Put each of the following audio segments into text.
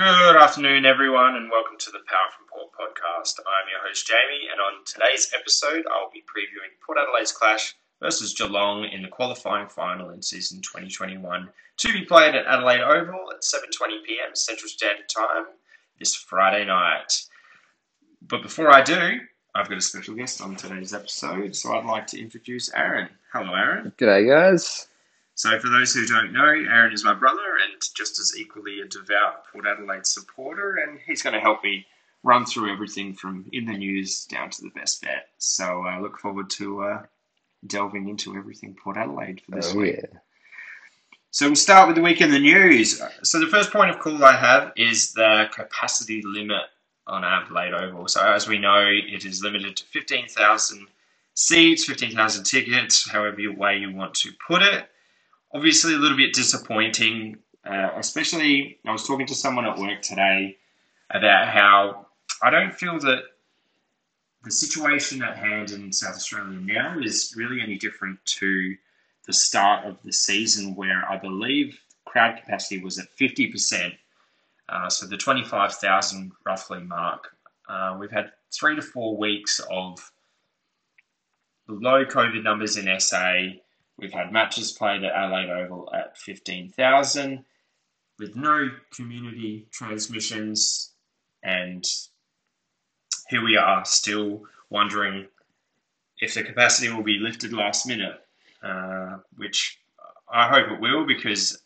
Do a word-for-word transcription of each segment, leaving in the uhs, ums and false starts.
Good afternoon, everyone, and welcome to the Power From Port podcast. I'm your host, Jamie, and on today's episode, I'll be previewing Port Adelaide's clash versus Geelong in the qualifying final in season twenty twenty-one to be played at Adelaide Oval at seven twenty p m Central Standard Time this Friday night. But before I do, I've got a special guest on today's episode, so I'd like to introduce Aaron. Hello, Aaron. G'day, guys. So for those who don't know, Aaron is my brother and just as equally a devout Port Adelaide supporter, and he's going to help me run through everything from in the news down to the best bet. So I uh, look forward to uh, delving into everything Port Adelaide for this oh, week. Yeah. So we'll start with the week in the news. So the first point of call I have is the capacity limit on Adelaide Oval. So as we know, it is limited to fifteen thousand seats, fifteen thousand tickets, however your way you want to put it. Obviously, a little bit disappointing, uh, especially I was talking to someone at work today about how I don't feel that the situation at hand in South Australia now is really any different to the start of the season where I believe crowd capacity was at fifty percent, uh, so the twenty-five thousand roughly mark. Uh, we've had three to four weeks of low COVID numbers in S A. We've had matches played at Adelaide Oval at fifteen thousand with no community transmissions, and here we are still wondering if the capacity will be lifted last minute, uh, which I hope it will, because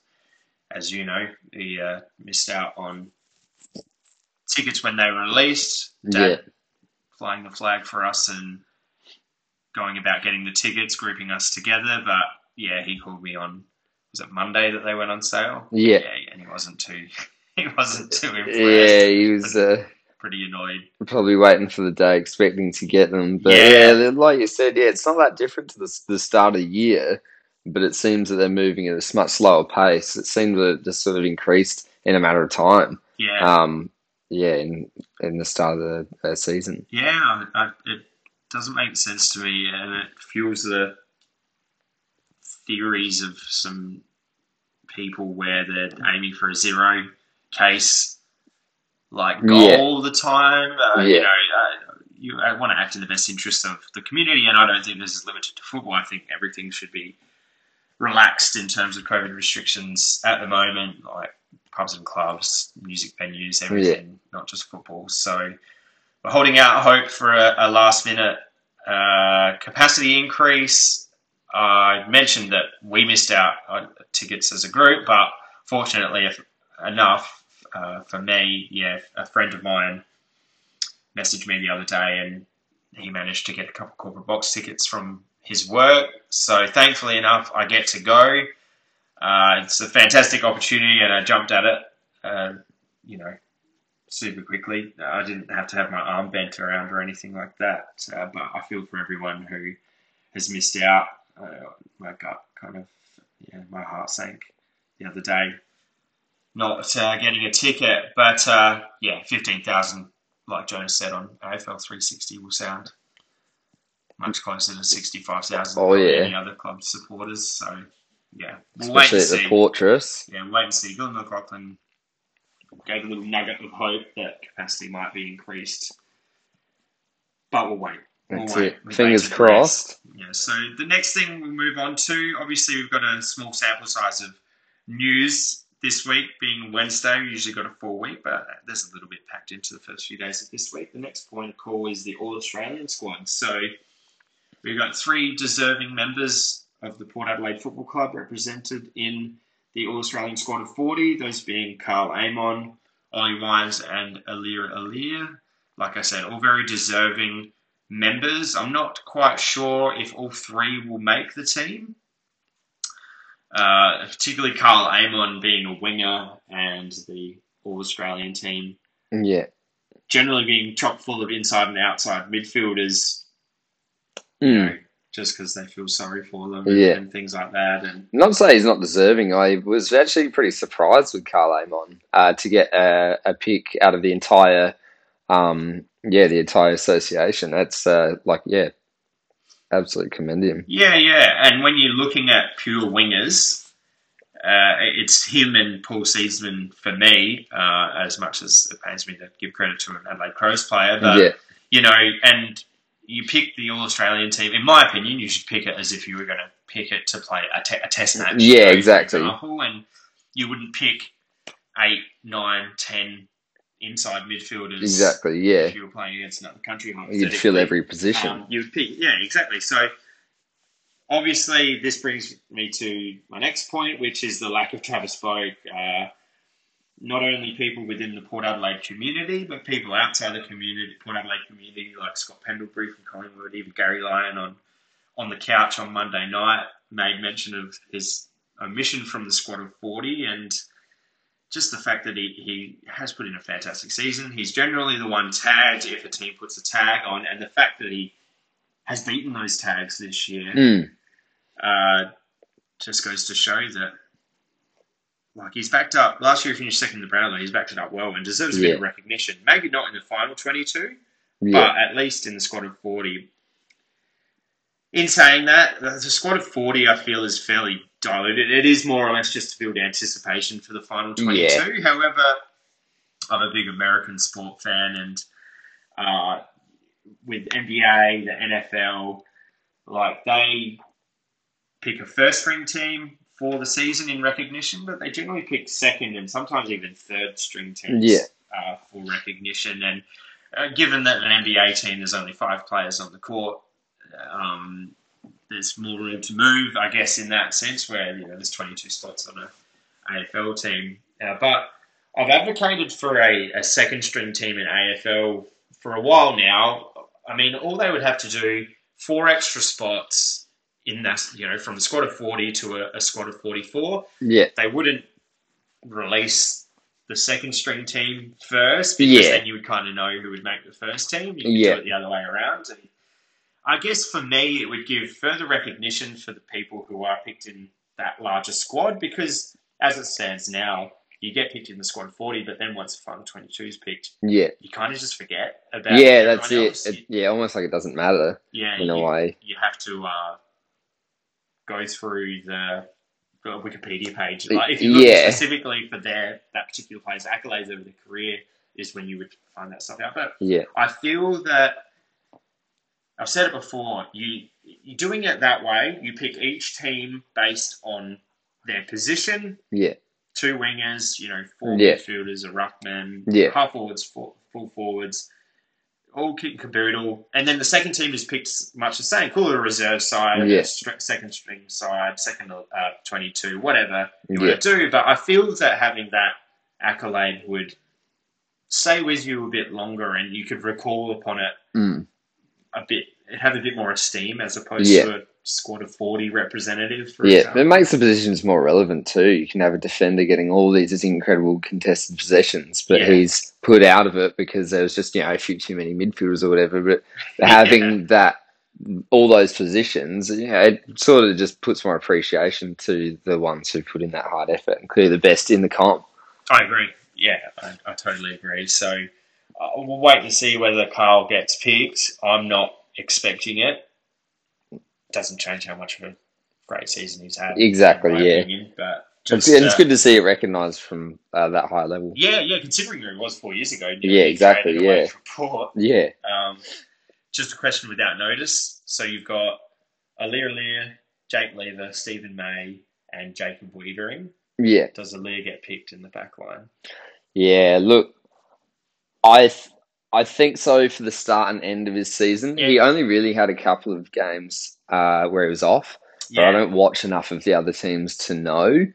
as you know, we uh, missed out on tickets when they were released. Dad yeah. flying the flag for us and going about getting the tickets, grouping us together, but yeah, he called me on, was it Monday that they went on sale? Yeah. yeah and he wasn't too, he wasn't too impressed. Yeah, he was uh, pretty annoyed. Probably waiting for the day, expecting to get them. But yeah, yeah like you said, yeah, it's not that different to the, the start of the year, but it seems that they're moving at a much slower pace. It seemed that it just sort of increased in a matter of time. Yeah. Um. Yeah, in, in the start of the uh, season. Yeah, I, it doesn't make sense to me, and it fuels the theories of some people where they're aiming for a zero case like goal yeah. all the time. Uh, yeah. You know, uh, you I want to act in the best interest of the community, and I don't think this is limited to football. I think everything should be relaxed in terms of COVID restrictions at the moment, like pubs and clubs, music venues, everything, yeah. not just football. So we're holding out hope for a, a last-minute uh, capacity increase. Uh, I mentioned that we missed out on tickets as a group, but fortunately if, enough uh, for me, yeah, a friend of mine messaged me the other day and he managed to get a couple of corporate box tickets from his work. So thankfully enough, I get to go. Uh, it's a fantastic opportunity and I jumped at it, uh, you know, super quickly. I didn't have to have my arm bent around or anything like that. Uh, but I feel for everyone who has missed out. Uh, my gut kind of, yeah, my heart sank the other day, not uh, getting a ticket. But uh, yeah, fifteen thousand, like Jonas said on A F L three sixty, will sound much closer to sixty-five thousand oh, yeah. than any other club supporters. So yeah, we'll especially wait and at see. The Fortress. Yeah, we'll wait and see. Glenn McLaughlin gave a little nugget of hope that capacity might be increased. But we'll wait. We'll That's wait. it. We'll Fingers wait crossed. Yeah, so the next thing we'll move on to, obviously we've got a small sample size of news this week, being Wednesday. We usually got a full week, but there's a little bit packed into the first few days of this week. The next point of call is the All-Australian squad. So we've got three deserving members of the Port Adelaide Football Club represented in the All-Australian squad of forty, those being Carl Amon, Ollie Wines and Aliir Aliir. Like I said, all very deserving members. I'm not quite sure if all three will make the team, uh, particularly Carl Amon being a winger and the All-Australian team yeah. generally being chock full of inside and outside midfielders. Mm. You know, just because they feel sorry for them and, yeah. and things like that. And not to say he's not deserving. I was actually pretty surprised with Carl Amon uh, to get a, a pick out of the entire, um, yeah, the entire association. That's uh, like, yeah, absolutely commend him. Yeah, yeah. And when you're looking at pure wingers, uh, it's him and Paul Seisman for me, uh, as much as it pains me to give credit to an Adelaide Crows player. But, yeah. you know, and you pick the All-Australian team. In my opinion, you should pick it as if you were going to pick it to play a, te- a test match. Yeah, exactly. Example, and you wouldn't pick eight, nine, ten inside midfielders. Exactly, yeah. If you were playing against another country. You'd fill every position. Um, you'd pick, yeah, exactly. So, obviously, this brings me to my next point, which is the lack of Travis Boak. Uh, not only people within the Port Adelaide community, but people outside the community, Port Adelaide community, like Scott Pendlebury from Collingwood, even Gary Lyon on, on the couch on Monday night, made mention of his omission from the squad of forty, and just the fact that he, he has put in a fantastic season. He's generally the one tagged if a team puts a tag on, and the fact that he has beaten those tags this year mm. uh, just goes to show that, like, he's backed up. Last year he finished second in the Brownlow. He's backed it up well and deserves a yeah. bit of recognition. Maybe not in the final twenty-two, yeah. but at least in the squad of forty. In saying that, the squad of forty, I feel, is fairly diluted. It is more or less just to build anticipation for the final twenty-two. Yeah. However, I'm a big American sport fan, and uh, with N B A, the N F L, like, they pick a first-string team for the season in recognition, but they generally pick second and sometimes even third-string teams yeah. uh, for recognition. And uh, given that an N B A team, there's only five players on the court, um, there's more room to move, I guess, in that sense, where, you know, there's twenty-two spots on an A F L team. Uh, but I've advocated for a, a second-string team in A F L for a while now. I mean, all they would have to do, four extra spots in that, you know, from the squad of forty to a, a squad of forty-four. Yeah. They wouldn't release the second string team first, because yeah. then you would kind of know who would make the first team. You could yeah. do it the other way around. And I guess for me, it would give further recognition for the people who are picked in that larger squad, because as it stands now, you get picked in the squad of forty, but then once the final twenty-two is picked, yeah. you kind of just forget about yeah, that's else. it. it. Yeah, almost like it doesn't matter yeah, in you, a way. You have to uh, go through the, the Wikipedia page. Like, if you look yeah. specifically for their that particular player's accolades over their career, is when you would find that stuff out. But yeah. I feel that, I've said it before, you you're doing it that way. You pick each team based on their position. Yeah. Two wingers, you know, four yeah. midfielders, a ruckman, yeah. half forwards, four, full forwards, all kit and caboodle. And then the second team is picked much the same. Call it a reserve side, yeah. a st- second string side, second uh, twenty-two, whatever you yeah. want to do. But I feel that having that accolade would stay with you a bit longer, and you could recall upon it mm. a bit, have a bit more esteem as opposed yeah. to a squad of forty representative, for yeah, example. It makes the positions more relevant too. You can have a defender getting all these incredible contested possessions, but yeah. he's put out of it because there was just, you know, a few too many midfielders or whatever. But having yeah. that, all those positions, you know, it sort of just puts more appreciation to the ones who put in that hard effort and clearly the best in the comp. I agree. Yeah, I, I totally agree. So uh, we'll wait to see whether Carl gets picked. I'm not expecting it. Doesn't change how much of a great season he's had. Exactly, yeah. Opinion, but just, it's, and it's uh, good to see it recognised from uh, that high level. Yeah, yeah. Considering who it was four years ago. Yeah, exactly. Yeah. Yeah. Um, just a question without notice. So you've got Aliir Aliir, Jake Lever, Stephen May, and Jacob Wiedering. Yeah. Does Aliir get picked in the back line? Yeah. Look, I. Th- I think so for the start and end of his season. Yeah. He only really had a couple of games uh, where he was off, but yeah. I don't watch enough of the other teams to know.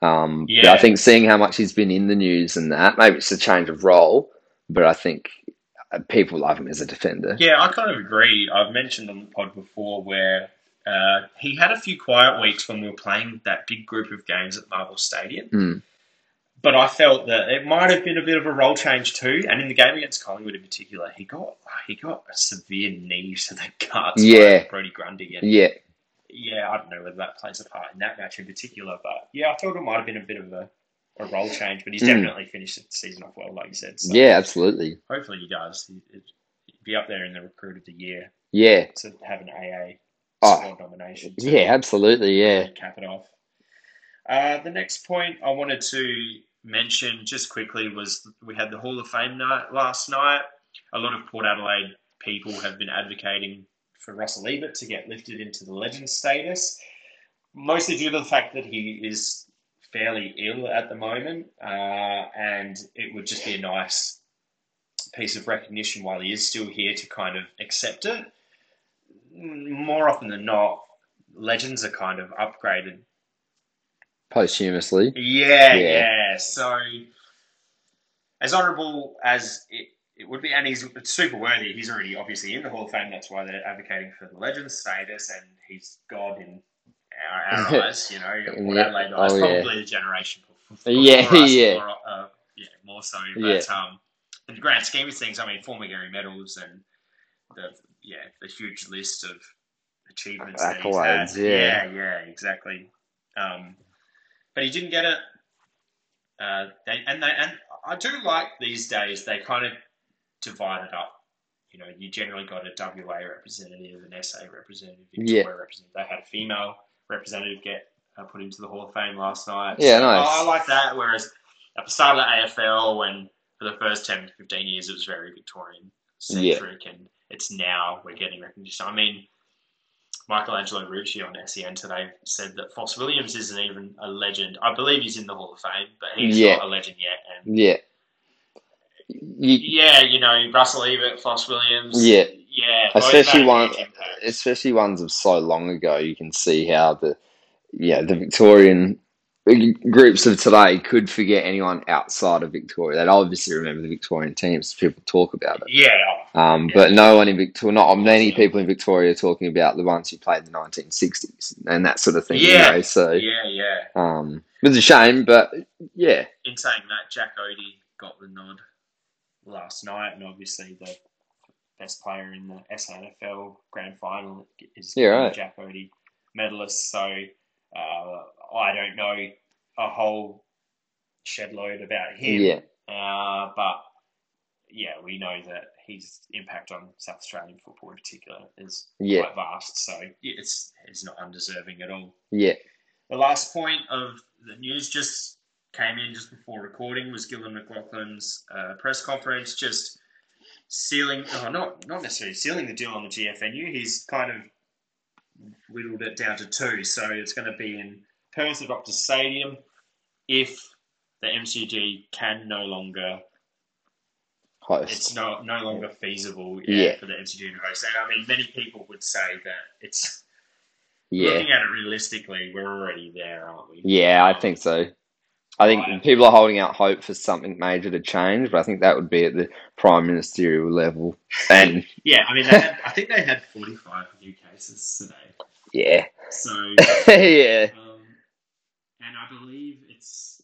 Um, yeah. But I think seeing how much he's been in the news and that, maybe it's a change of role, but I think people love him as a defender. Yeah, I kind of agree. I've mentioned on the pod before where uh, he had a few quiet weeks when we were playing that big group of games at Marvel Stadium. Mm. But I felt that it might have been a bit of a role change too. And in the game against Collingwood in particular, he got he got a severe knee to the guts. Yeah. Brodie Grundy. And yeah. Yeah, I don't know whether that plays a part in that match in particular. But yeah, I thought it might have been a bit of a, a role change. But he's mm. definitely finished the season off well, like you said. So yeah, absolutely. Hopefully you guys be up there in the Recruit of the Year. Yeah. To have an A A oh, squad nomination. Yeah, absolutely, yeah. Cap it off. Uh, the next point I wanted to mention just quickly was we had the Hall of Fame night last night. A lot of Port Adelaide people have been advocating for Russell Ebert to get lifted into the legend status, mostly due to the fact that he is fairly ill at the moment, uh, and it would just be a nice piece of recognition while he is still here to kind of accept it. More often than not, legends are kind of upgraded posthumously. Yeah, yeah. yeah. So, as honourable as it, it would be, and he's super worthy. He's already obviously in the Hall of Fame. That's why they're advocating for the legend status, and he's God in our, our eyes. You know, Port Adelaide eyes, oh, probably yeah. the generation before yeah, us, yeah. More, uh, yeah, more so. But yeah. um, in the grand scheme of things, I mean, former Gary medals and the yeah the huge list of achievements, accolades. Yeah. yeah, yeah, exactly. Um, But he didn't get it, uh, they, and they, and I do like these days they kind of divide it up. You know, you generally got a W A representative, an S A representative, Victoria yeah. representative. They had a female representative get uh, put into the Hall of Fame last night. Yeah, nice. Oh, I like that. Whereas at the start of the A F L, when for the first ten, fifteen years it was very Victorian-centric, yeah. and it's now we're getting recognition. I mean, Michelangelo Rucci on S E N today said that Foss Williams isn't even a legend. I believe he's in the Hall of Fame, but he's yeah. not a legend yet. And yeah. You, yeah, you know, Russell Ebert, Foss Williams. Yeah. Yeah. Especially, one, especially ones of so long ago, you can see how the, yeah, the Victorian groups of today could forget anyone outside of Victoria. They'd obviously remember the Victorian teams. People talk about it. Yeah. Um, yeah. But no one in Victoria, not many yeah. people in Victoria are talking about the ones who played in the nineteen sixties and that sort of thing. Yeah. You know, so, yeah, yeah. Um, it's a shame, but yeah. In saying that, Jack Odie got the nod last night, and obviously the best player in the S A N F L grand final is yeah, right. Jack Odie, medalist. So, uh, I don't know a whole shed load about him, yeah. uh, but yeah, we know that his impact on South Australian football in particular is yeah. quite vast, so it's, it's not undeserving at all. Yeah. The last point of the news just came in just before recording was Gillon McLachlan's uh, press conference, just sealing, oh, not, not necessarily sealing the deal on the G F N U, he's kind of whittled it down to two, so it's going to be in Perth at Optus Stadium if the M C G can no longer host. It's no, no longer feasible yeah, yeah. for the M C G to host. And I mean, many people would say that it's yeah. looking at it realistically, we're already there, aren't we? Yeah, um, I think so. I think right. people are holding out hope for something major to change, but I think that would be at the prime ministerial level. And yeah, I mean, they had, I think they had forty-five new cases today. Yeah. So yeah. Um, And I believe it's,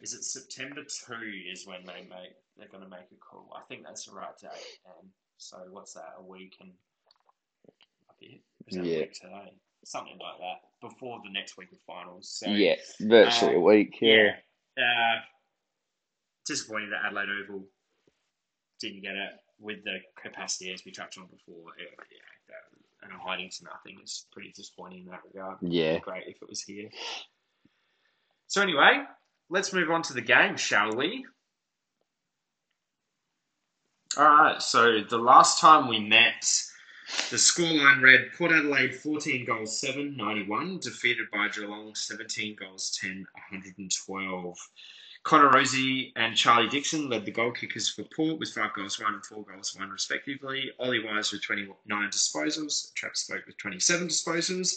is it September second is when they make, they're going to make a call. I think that's the right date. And so what's that, a week and, is that yeah. a week today? Something like that, before the next week of finals. So, yeah, virtually uh, a week, yeah. yeah. Uh, disappointing that Adelaide Oval didn't get it with the capacity as we touched on before. It, yeah, that, and a hiding to nothing is pretty disappointing in that regard. Yeah. It'd be great if it was here. So anyway, let's move on to the game, shall we? All right, so the last time we met, the scoreline read Port Adelaide fourteen goals seven, ninety-one, defeated by Geelong seventeen goals ten, one hundred twelve. Connor Rozee and Charlie Dixon led the goal kickers for Port with five goals one and four goals one respectively. Ollie Wines with twenty-nine disposals, Travis Boak with twenty-seven disposals.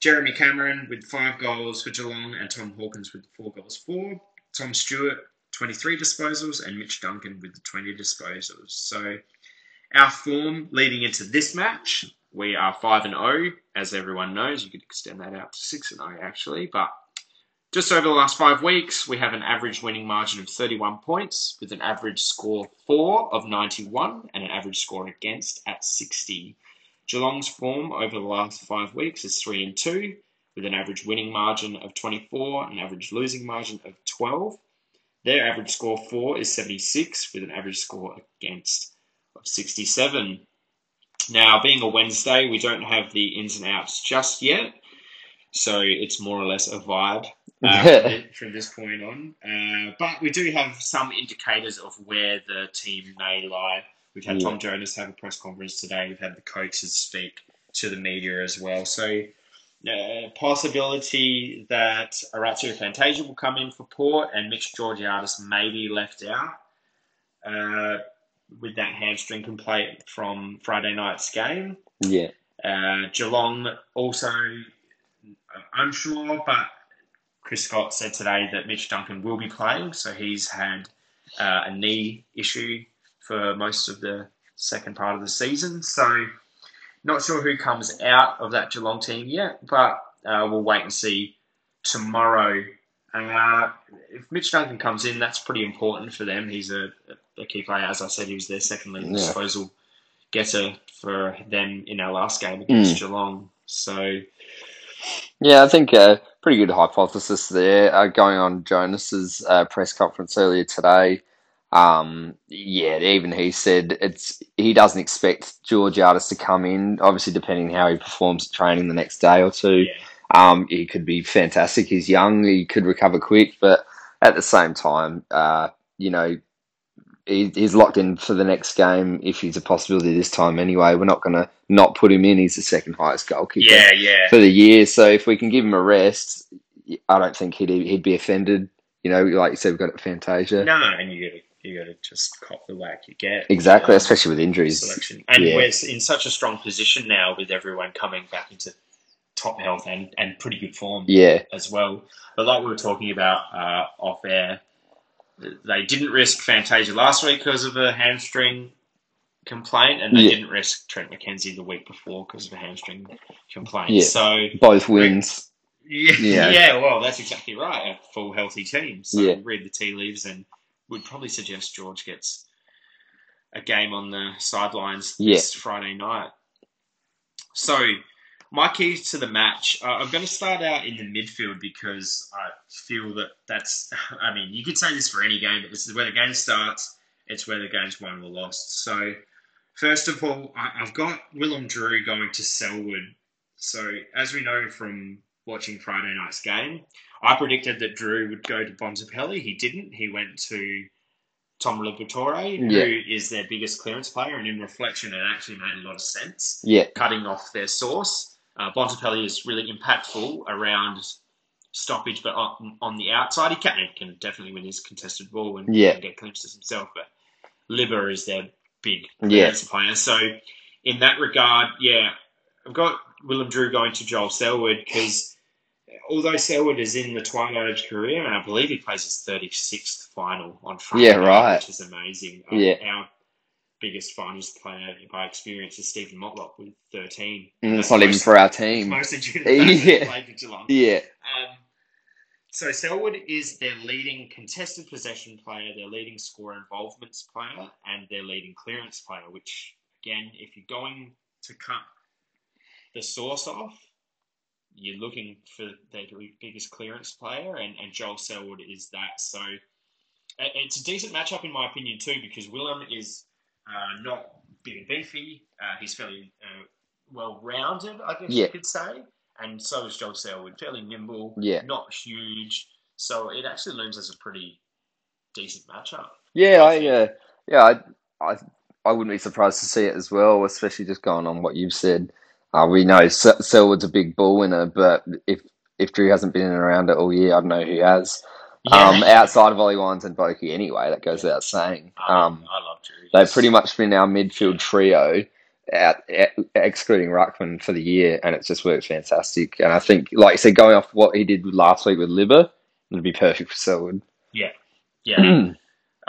Jeremy Cameron with five goals for Geelong and Tom Hawkins with four goals for. Tom Stewart, twenty-three disposals, and Mitch Duncan with twenty disposals. So our form leading into this match, we are five and oh, as everyone knows. You could extend that out to six and oh actually. But just over the last five weeks, we have an average winning margin of thirty-one points with an average score for of ninety-one and an average score against at sixty. Geelong's form over the last five weeks is three and two, with an average winning margin of twenty-four and an average losing margin of twelve. Their average score for is seventy-six, with an average score against of sixty-seven. Now, being a Wednesday, we don't have the ins and outs just yet. So it's more or less a vibe uh, from this point on. Uh, but we do have some indicators of where the team may lie. We've had yeah. Tom Jonas have a press conference today. We've had the coaches speak to the media as well. So uh, possibility that Orazio Fantasia will come in for Port and Mitch Georgiadis may be left out uh, with that hamstring complaint from Friday night's game. Yeah. Uh, Geelong also... I'm sure, but Chris Scott said today that Mitch Duncan will be playing, so he's had uh, a knee issue for most of the second part of the season. So not sure who comes out of that Geelong team yet, but uh, we'll wait and see tomorrow. Uh, if Mitch Duncan comes in, that's pretty important for them. He's a, a key player. As I said, he was their second leading yeah. disposal getter for them in our last game against mm. Geelong. So... Yeah, I think a pretty good hypothesis there uh, going on Jonas's uh, press conference earlier today. Um, yeah, even he said it's he doesn't expect Georgiadis to come in, obviously depending how he performs at training the next day or two. Yeah. Um, he could be fantastic. He's young. He could recover quick. But at the same time, uh, you know, he, he's locked in for the next game if he's a possibility this time anyway. We're not going to not put him in. He's the second highest goal kicker yeah, yeah. for the year. So if we can give him a rest, I don't think he'd he'd be offended. You know, like you said, we've got it Fantasia. No, and you got you got to just cop the whack you get. Exactly, um, especially with injuries. Selection. And yeah. we're in such a strong position now with everyone coming back into top health and, and pretty good form yeah. as well. But like we were talking about uh, off air, they didn't risk Fantasia last week because of a hamstring complaint, and they yeah. didn't risk Trent McKenzie the week before because of a hamstring complaint. Yeah. So both wins. Yeah, yeah, yeah, well, that's exactly right. A full healthy team. So yeah. read the tea leaves, and would probably suggest George gets a game on the sidelines this yeah. Friday night. So my keys to the match, uh, I'm going to start out in the midfield because I feel that that's, I mean, you could say this for any game, but this is where the game starts, it's where the game's won or lost. So, first of all, I, I've got Willem Drew going to Selwood. So, as we know from watching Friday night's game, I predicted that Drew would go to Bonzapelli. He didn't. He went to Tom Liberatore, yeah. who is their biggest clearance player, and in reflection, it actually made a lot of sense, yeah. cutting off their source. Uh, Bontempelli is really impactful around stoppage, but on, on the outside, he can, he can definitely win his contested ball and, yeah. and get clearances himself, but Libber is their big yeah. player. So in that regard, yeah, I've got Willem Drew going to Joel Selwood because although Selwood is in the twilight of his career, and I believe he plays his thirty-sixth final on Friday, yeah, right. which is amazing. Yeah. Um, our biggest finals player by experience is Stephen Motlop with thirteen. Mm, it's not even for our team. Mostly due to that yeah. played for Geelong. Yeah. Um, so Selwood is their leading contested possession player, their leading score involvements player, and their leading clearance player, which, again, if you're going to cut the source off, you're looking for their biggest clearance player, and, and Joel Selwood is that. So it's a decent matchup in my opinion too, because Willem is... Uh, not big and beefy. Uh, he's fairly uh, well-rounded, I guess yeah. you could say. And so is Joel Selwood. Fairly nimble, yeah. not huge. So it actually looms as a pretty decent matchup. Yeah, I, I uh, yeah, I, I, I wouldn't be surprised to see it as well, especially just going on what you've said. Uh, we know Sel- Selwood's a big ball winner, but if, if Drew hasn't been around it all year, I don't know who has. Yeah. Um, outside of Ollie Wines and Boakey anyway, that goes yeah. without saying. Um, I love Drew. They've pretty much been our midfield trio, out, out, excluding Ruckman for the year, and it's just worked fantastic. And I think, like you said, going off what he did last week with Libber, it would be perfect for Selwood. Yeah, yeah.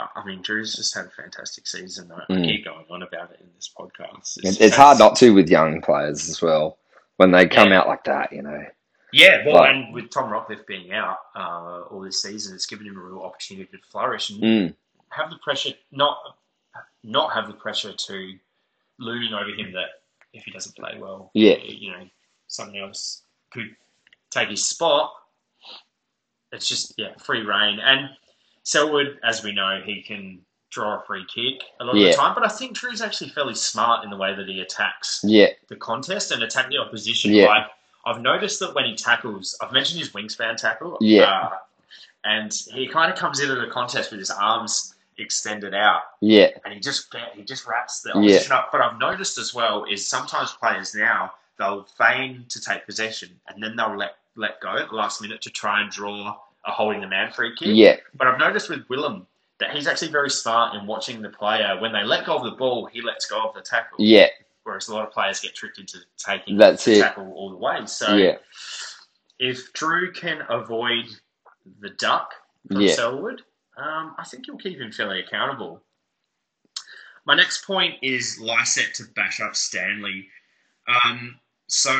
I mean, Drew's just had a fantastic season. I mm. keep going on about it in this podcast. It's, it's fantastic. Hard not to with young players as well, when they come yeah. out like that, you know. Yeah, well, like, and with Tom Rockcliffe being out uh, all this season, it's given him a real opportunity to flourish and mm. have the pressure, not not have the pressure to looming over him that if he doesn't play well, yeah. you know, someone else could take his spot. It's just, yeah, free reign. And Selwood, as we know, he can draw a free kick a lot yeah. of the time, but I think Drew's actually fairly smart in the way that he attacks yeah. the contest and attack the opposition yeah. like, I've noticed that when he tackles, I've mentioned his wingspan tackle. Yeah. Uh, and he kind of comes into the contest with his arms extended out. Yeah. And he just he just wraps the opposition yeah. up. But I've noticed as well is sometimes players now, they'll feign to take possession and then they'll let, let go at the last minute to try and draw a holding the man free kick. Yeah. But I've noticed with Willem that he's actually very smart in watching the player. When they let go of the ball, he lets go of the tackle. Yeah. Whereas a lot of players get tricked into taking That's the it. tackle all the way. So yeah. if Drew can avoid the duck from yeah. Selwood, um, I think you'll keep him fairly accountable. My next point is Lycett to bash up Stanley. Um, so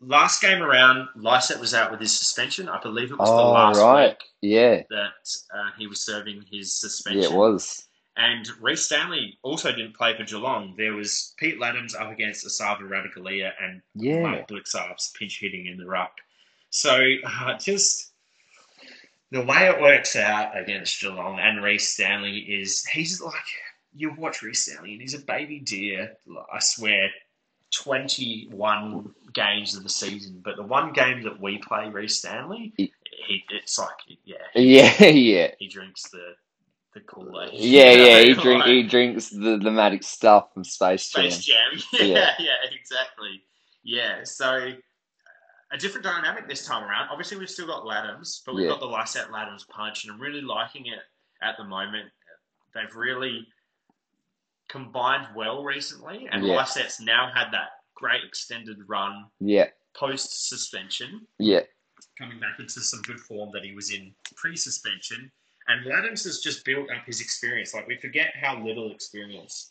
last game around, Lycett was out with his suspension. I believe it was oh, the last right. week yeah. that uh, he was serving his suspension. Yeah, it was. And Rhys Stanley also didn't play for Geelong. There was Pete Ladhams up against Osava Radicalia and yeah. Mark Blixarp's pinch hitting in the ruck. So uh, just the way it works out against Geelong and Rhys Stanley is he's like, you watch Rhys Stanley and he's a baby deer, I swear, twenty-one games of the season. But the one game that we play Rhys Stanley, he, it's like, yeah. Yeah, he, yeah. He drinks the... The Kool-Aid. Yeah, yeah, he, drink, he drinks the, the magic stuff from Space Jam. Space Jam, yeah, yeah, yeah, exactly. Yeah, so a different dynamic this time around. Obviously, we've still got Ladhams, but we've yeah. got the Lycett Ladhams punch, and I'm really liking it at the moment. They've really combined well recently, and yeah. Lycett's now had that great extended run yeah. post-suspension. Yeah. Coming back into some good form that he was in pre-suspension. And Ladhams has just built up his experience. Like, we forget how little experience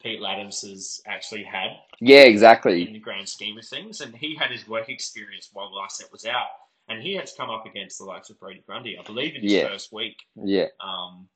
Pete Ladhams has actually had. Yeah, exactly. In the grand scheme of things. And he had his work experience while Lycett was out. And he had to come up against the likes of Brodie Grundy, I believe, in his yeah. first week. Yeah. Um.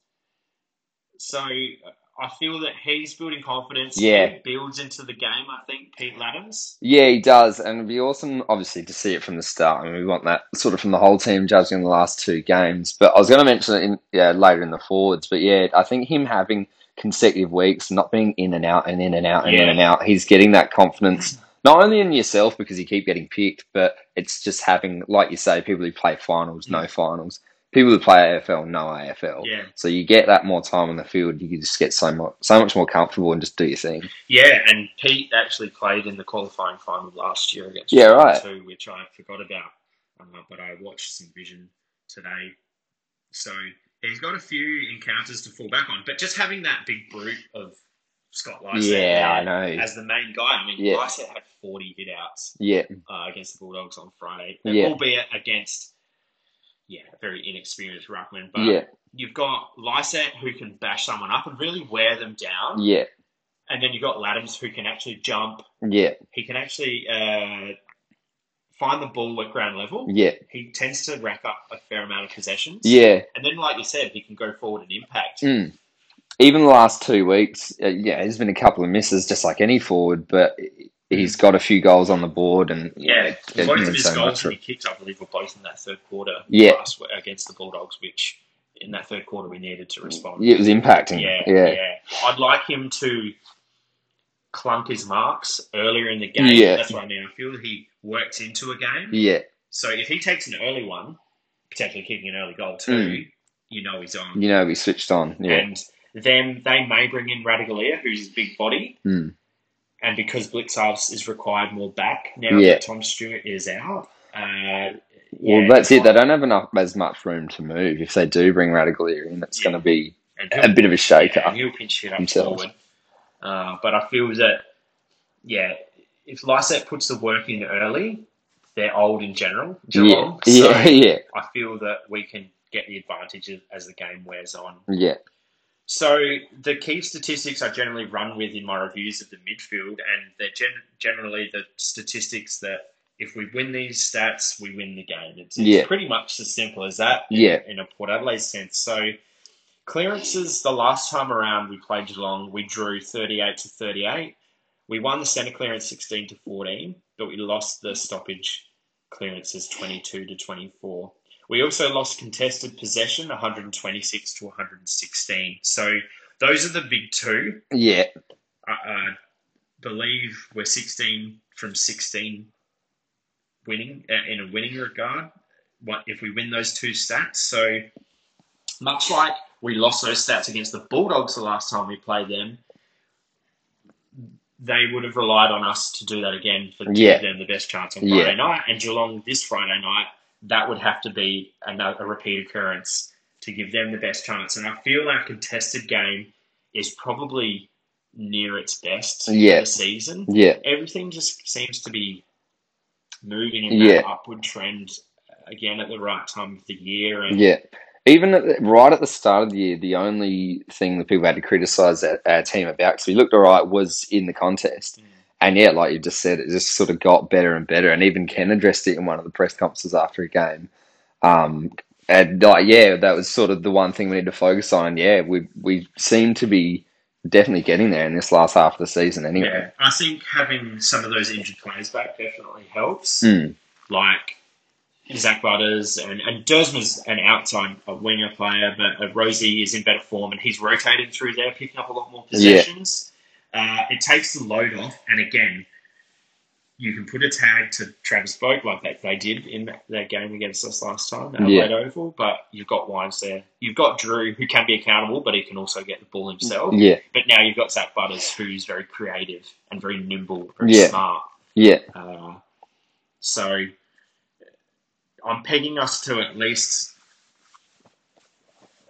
So I feel that he's building confidence. Yeah. He builds into the game, I think, Pete Ladhams. Yeah, he does. And it'd be awesome, obviously, to see it from the start. I mean, we want that sort of from the whole team judging the last two games. But I was going to mention it in, yeah, later in the forwards. But, yeah, I think him having consecutive weeks, not being in and out and in and out and yeah. in and out, he's getting that confidence, not only in yourself because you keep getting picked, but it's just having, like you say, people who play finals, no finals. People who play A F L know A F L. Yeah. So you get that more time on the field. You just get so much, so much more comfortable and just do your thing. Yeah, and Pete actually played in the qualifying final last year against yeah, right. two, which I forgot about. Uh, but I watched some vision today. So he's got a few encounters to fall back on. But just having that big brute of Scott Lycett yeah, I know. as the main guy. I mean, yeah. Lycett had forty hit-outs yeah. uh, against the Bulldogs on Friday, and yeah. albeit against... Yeah, very inexperienced ruckman. But yeah. you've got Lycett who can bash someone up and really wear them down. Yeah. And then you've got Ladhams who can actually jump. Yeah. He can actually uh, find the ball at ground level. Yeah. He tends to rack up a fair amount of possessions. Yeah. And then, like you said, he can go forward and impact. Mm. Even the last two weeks, uh, yeah, there's been a couple of misses just like any forward, but... He's got a few goals on the board, and yeah, yeah both of his so goals that he kicked, I believe, were both in that third quarter yeah. last against the Bulldogs. Which in that third quarter we needed to respond. It was impacting. Yeah, yeah, yeah. I'd like him to clunk his marks earlier in the game. Yeah. That's what I mean. I feel he works into a game. Yeah. So if he takes an early one, potentially kicking an early goal too, mm. you know he's on. You know he switched on. Yeah. And then they may bring in Radicalia, who's his big body. Mm. And because Blixarves is required more back now yeah. that Tom Stewart is out. Uh, yeah, well, that's it. Like, they don't have enough as much room to move. If they do bring Radicalia in, it's yeah. going to be a bit of a shaker. Yeah, he'll pinch it up himself. Forward. Uh, but I feel that, yeah, if Lycett puts the work in early, they're old in general. Geelong, yeah. So yeah, yeah. I feel that we can get the advantage as the game wears on. Yeah. So the key statistics I generally run with in my reviews of the midfield, and they're gen- generally the statistics that if we win these stats, we win the game. It's, yeah. it's pretty much as simple as that in, yeah. in a Port Adelaide sense. So clearances, the last time around we played Geelong, we drew thirty-eight to thirty-eight. We won the centre clearance sixteen to fourteen, but we lost the stoppage clearances twenty-two to twenty-four. We also lost contested possession, one twenty-six to one sixteen. So those are the big two. Yeah. I, I believe we're sixteen from sixteen winning uh, in a winning regard. What if we win those two stats? So much like we lost those stats against the Bulldogs the last time we played them, they would have relied on us to do that again for yeah. giving them the best chance on Friday yeah. night. And Geelong this Friday night, that would have to be another, a repeat occurrence to give them the best chance. And I feel our contested game is probably near its best yeah. this season. Yeah. Everything just seems to be moving in yeah. that upward trend again at the right time of the year. And yeah. Even at the, right at the start of the year, the only thing that people had to criticise our, our team about, because we looked all right, was in the contest. Mm. And yeah, like you just said, it just sort of got better and better. And even Ken addressed it in one of the press conferences after a game. Um, and like, yeah, that was sort of the one thing we need to focus on. And yeah, we we seem to be definitely getting there in this last half of the season anyway. Yeah, I think having some of those injured players back definitely helps. Mm. Like Zach Butters and, and Dersman's an outside a winger player, but Rozee is in better form and he's rotated through there, picking up a lot more possessions. Yeah. Uh, it takes the load off, and again, you can put a tag to Travis Boak like that they did in that, that game against us last time at Adelaide Oval, but you've got Wines there. You've got Drew, who can be accountable, but he can also get the ball himself. Yeah. But now you've got Zach Butters, who's very creative and very nimble, very yeah. smart. Yeah. Uh, so I'm pegging us to at least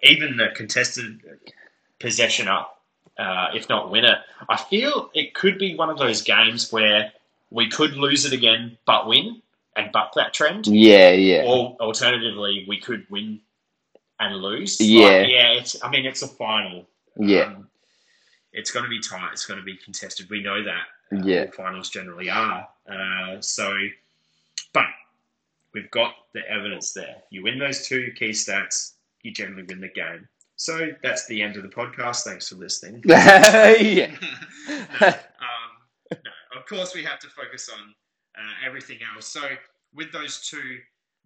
even the contested possession up, Uh, if not win it. I feel it could be one of those games where we could lose it again but win and buck that trend. Yeah, yeah. Or alternatively, we could win and lose. Yeah. Like, yeah, it's, I mean, it's a final. Yeah. Um, it's going to be tight. It's going to be contested. We know that. Uh, yeah. Finals generally are. Uh, so, but we've got the evidence there. You win those two key stats, you generally win the game. So that's the end of the podcast. Thanks for listening. yeah. no, um, no, of course, we have to focus on uh, everything else. So with those two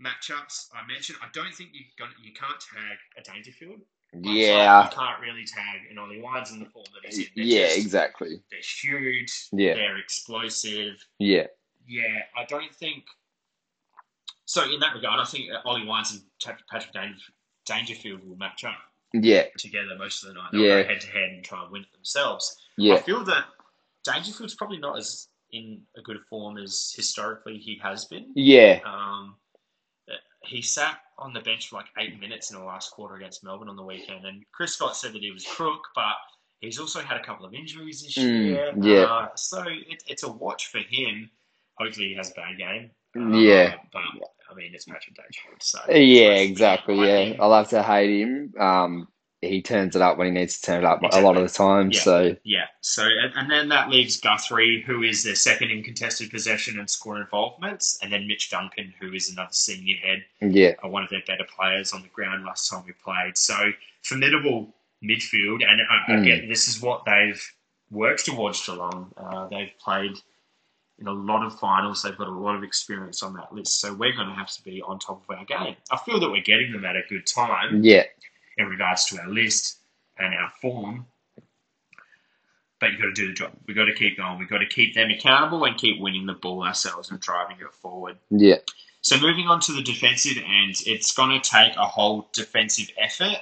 matchups I mentioned, I don't think you got, you can't tag a Dangerfield. Yeah. Like, you can't really tag an Ollie Wines in the form that he's in. They're yeah, just, exactly. They're huge. Yeah. They're explosive. Yeah. Yeah, I don't think... So in that regard, I think Ollie Wines and Patrick Dangerfield will match up. Yeah, together most of the night. They'll yeah. go head to head and try and win it themselves. Yeah. I feel that Dangerfield's probably not as in a good form as historically he has been. Yeah. Um, he sat on the bench for like eight minutes in the last quarter against Melbourne on the weekend, and Chris Scott said that he was crook, but he's also had a couple of injuries this mm, year. Yeah. Uh, so it, it's a watch for him. Hopefully he has a bad game. Um, yeah. But I mean, it's Patrick Dangerfield. So yeah, exactly. Yeah, I love to hate him. Um, he turns it up when he needs to turn it up exactly. a lot of the time. Yeah. So yeah. So and then that leaves Guthrie, who is their second in contested possession and score involvements, and then Mitch Duncan, who is another senior head. Yeah, one of their better players on the ground last time we played. So formidable midfield, and I, mm. I get this is what they've worked towards Geelong. Uh, they've played in a lot of finals, they've got a lot of experience on that list. So we're going to have to be on top of our game. I feel that we're getting them at a good time yeah. in regards to our list and our form. But you've got to do the job. We've got to keep going. We've got to keep them accountable and keep winning the ball ourselves and driving it forward. Yeah. So moving on to the defensive end, it's going to take a whole defensive effort.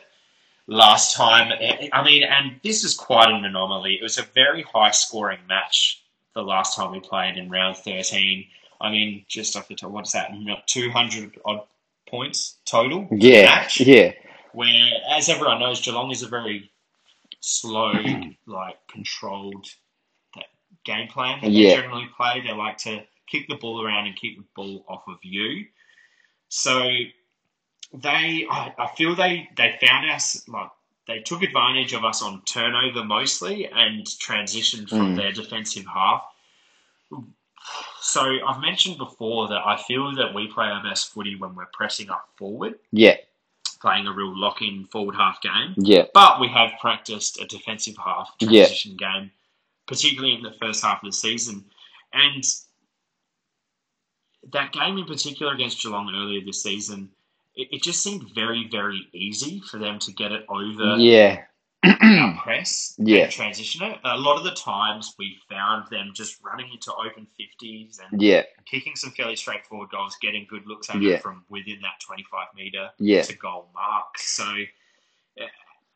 Last time, I mean, and this is quite an anomaly. It was a very high-scoring match the last time we played in round thirteen. I mean, just off the top, what's that? two hundred odd points total. Yeah, match, yeah. Where, as everyone knows, Geelong is a very slow, like, controlled game plan that yeah. they generally play. They like to kick the ball around and keep the ball off of you. So they, I, I feel they, they found us, like, they took advantage of us on turnover mostly and transitioned from mm. their defensive half. So I've mentioned before that I feel that we play our best footy when we're pressing up forward. Yeah. Playing a real lock-in forward half game. Yeah. But we have practiced a defensive half transition yeah. game, particularly in the first half of the season. And that game in particular against Geelong earlier this season, it just seemed very, very easy for them to get it over yeah. our press yeah. and transition it. A lot of the times we found them just running into open fifties and yeah. kicking some fairly straightforward goals, getting good looks at yeah. it from within that twenty-five metre yeah. to goal mark. So,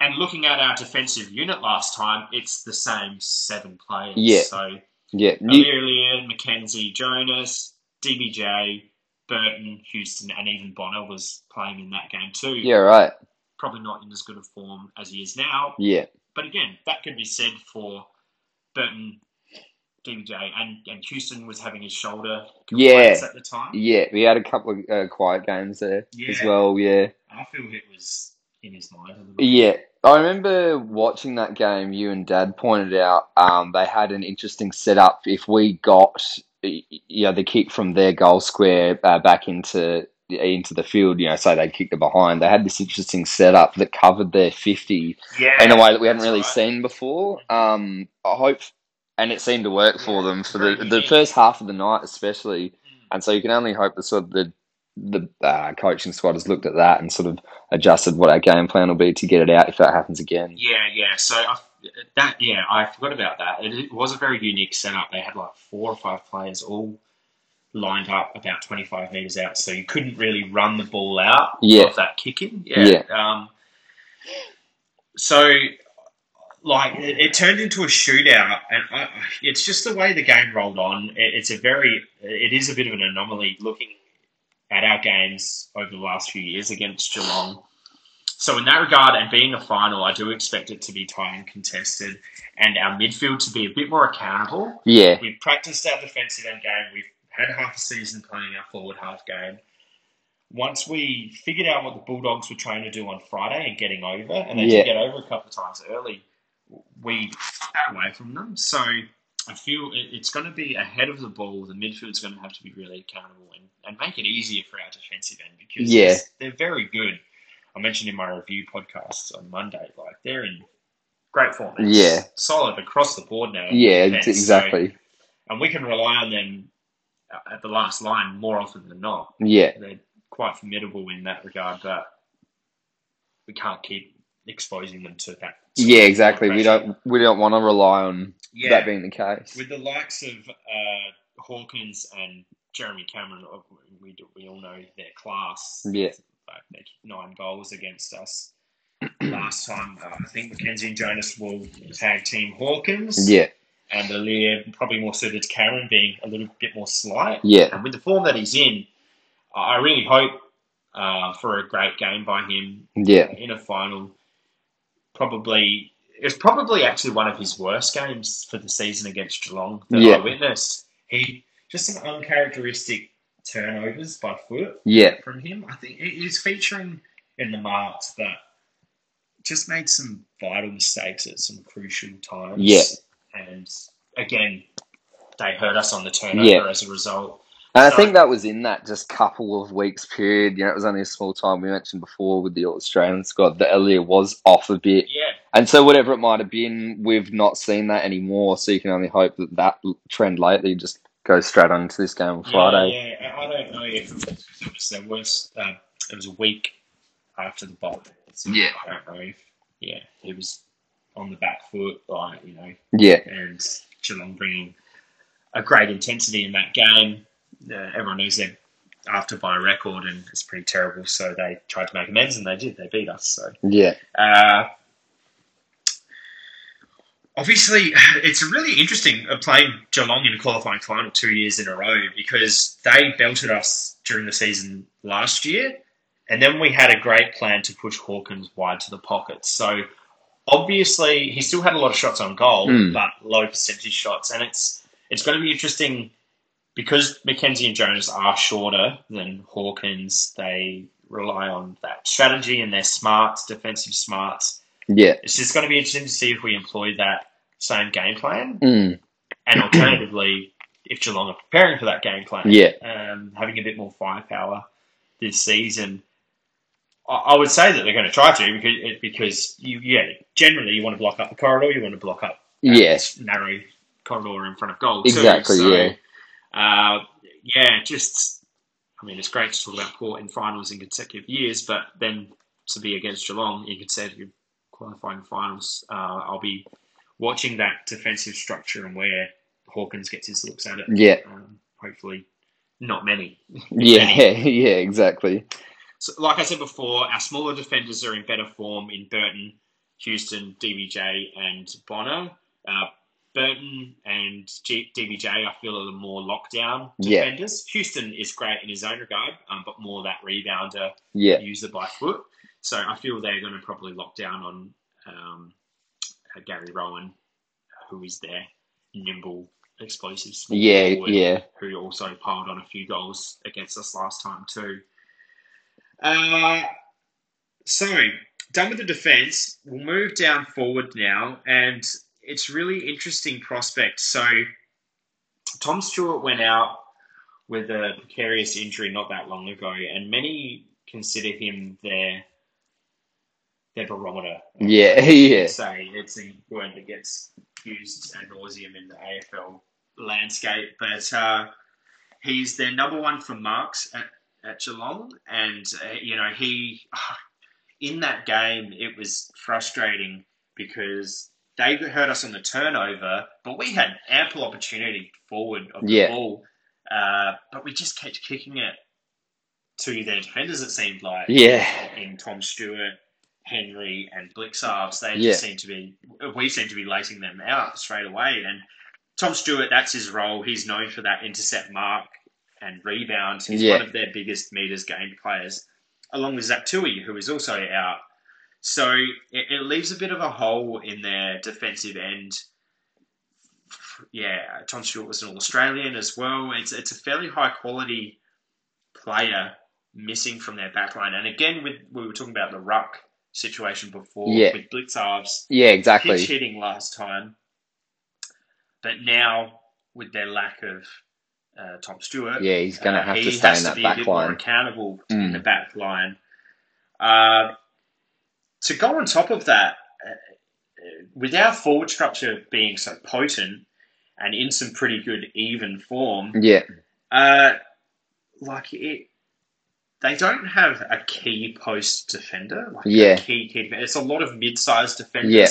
and looking at our defensive unit last time, it's the same seven players. Yeah. So, yeah. Aliir Aliir, Mackenzie Jonas, D B J, Burton, Houston, and even Bonner was playing in that game too. Yeah, right. Probably not in as good a form as he is now. Yeah. But again, that could be said for Burton, D B J, and, and Houston was having his shoulder complaints yeah. at the time. Yeah, we had a couple of uh, quiet games there yeah. as well, yeah. I feel it was in his mind a little bit. Yeah. I remember watching that game, you and Dad pointed out um, they had an interesting setup. If we got you know, the kick from their goal square uh, back into... into the field, you know, so they kicked it behind. They had this interesting setup that covered their fifty yeah, in a way that we hadn't really right. seen before. Um, I hope, and it seemed to work yeah, for them for the, the first half of the night, especially. Mm. And so you can only hope that sort of the the uh, coaching squad has looked at that and sort of adjusted what our game plan will be to get it out if that happens again. Yeah, yeah. So I, that, yeah, I forgot about that. It, it was a very unique setup. They had like four or five players all lined up about twenty-five metres out, so you couldn't really run the ball out yeah. of that kicking. Yeah. yeah. Um, so, like, it, it turned into a shootout, and I, it's just the way the game rolled on. It, it's a very, it is a bit of an anomaly looking at our games over the last few years against Geelong. So, in that regard, and being a final, I do expect it to be tight and contested, and our midfield to be a bit more accountable. Yeah. We've practiced our defensive end game. We've had half a season playing our forward half game. Once we figured out what the Bulldogs were trying to do on Friday and getting over, and they yeah. did get over a couple of times early, we got away from them. So I feel it's going to be ahead of the ball. The midfield's going to have to be really accountable and, and make it easier for our defensive end because yeah. they're very good. I mentioned in my review podcast on Monday, like they're in great form. It's yeah. solid across the board now. Yeah, defense. Exactly. So, and we can rely on them at the last line more often than not. Yeah. They're quite formidable in that regard, but we can't keep exposing them to that. Yeah, exactly. We don't we don't want to rely on yeah. that being the case. With the likes of uh, Hawkins and Jeremy Cameron, we we all know their class. Yeah. Like they kicked nine goals against us. Last time, uh, I think Mackenzie and Jonas will tag team Hawkins. Yeah. And Aliir, probably more suited to Cameron, being a little bit more slight. Yeah. And with the form that he's in, I really hope uh, for a great game by him. Yeah. In a final, probably it's probably actually one of his worst games for the season against Geelong that yeah. I witnessed. He just some uncharacteristic turnovers by foot. Yeah. From him, I think he's featuring in the marks that just made some vital mistakes at some crucial times. Yeah. And again, they hurt us on the turnover yeah. as a result. And so, I think that was in that just couple of weeks period. You know, it was only a small time. We mentioned before with the All-Australian squad that Aliir was off a bit. Yeah. And so whatever it might have been, we've not seen that anymore. So you can only hope that that trend lately just goes straight on to this game on yeah, Friday. Yeah, I don't know if it was, it was their worst. Uh, it was a week after the bye. So yeah. I don't know if, yeah, it was on the back foot, like, you know, yeah, and Geelong bringing a great intensity in that game. Uh, everyone knows they're after by record, and it's pretty terrible. So they tried to make amends, and they did. They beat us. So yeah, uh, obviously, it's really interesting playing Geelong in a qualifying final two years in a row because they belted us during the season last year, and then we had a great plan to push Hawkins wide to the pocket. So obviously, he still had a lot of shots on goal, mm. but low percentage shots. And it's it's going to be interesting because Mackenzie and Jonas are shorter than Hawkins. They rely on that strategy and their smarts, defensive smarts. Yeah. It's just going to be interesting to see if we employ that same game plan. Mm. And alternatively, if Geelong are preparing for that game plan, yeah. um, having a bit more firepower this season. I would say that they're going to try to because, because you, yeah, generally you want to block up the corridor, you want to block up yes yeah. narrow corridor in front of goal. Exactly, too. So, yeah. Uh, yeah, just, I mean, it's great to talk about Port in finals in consecutive years, but then to be against Geelong in consecutive qualifying finals. Uh, I'll be watching that defensive structure and where Hawkins gets his looks at it. Yeah. Um, hopefully not many. yeah, many. yeah, exactly. So, like I said before, our smaller defenders are in better form in Burton, Houston, D B J and Bonner. Uh, Burton and G- D B J, I feel, are the more lockdown defenders. Yeah. Houston is great in his own regard, um, but more that rebounder yeah. user by foot. So I feel they're going to probably lock down on um, uh, Gary Rowan, who is their nimble, explosive small yeah, forward, yeah. who also piled on a few goals against us last time too. Uh, so, done with the defence, we'll move down forward now, and it's really interesting prospect. So Tom Stewart went out with a precarious injury not that long ago, and many consider him their their barometer. Yeah, yeah. Say it's a word that gets used ad nauseum in the A F L landscape, but uh, he's their number one for marks at, at Geelong, and uh, you know he in that game it was frustrating because they hurt us on the turnover, but we had ample opportunity forward of the yeah. ball, uh, but we just kept kicking it to their defenders. It seemed like yeah, in Tom Stewart, Henry, and Blixarves, they yeah. just seem to be. We seem to be lacing them out straight away. And Tom Stewart, that's his role. He's known for that intercept, mark, and rebound. He's yeah. one of their biggest meters gained players, along with Zach Tui, who is also out. So it, it leaves a bit of a hole in their defensive end. Yeah, Tom Stewart was an All-Australian as well. It's it's a fairly high-quality player missing from their backline. And again, with we were talking about the ruck situation before yeah. with Blixarves. Yeah, exactly. Pitch hitting last time. But now, with their lack of uh, Tom Stewart, yeah, he's going to have uh, to stay in that back line. He has to be a bit line. more accountable mm. in the back line. Uh, To go on top of that, uh, with our forward structure being so potent and in some pretty good even form, yeah, uh, like it, they don't have a key post defender. Like yeah, a key key. It's a lot of mid-sized defenders. Yeah.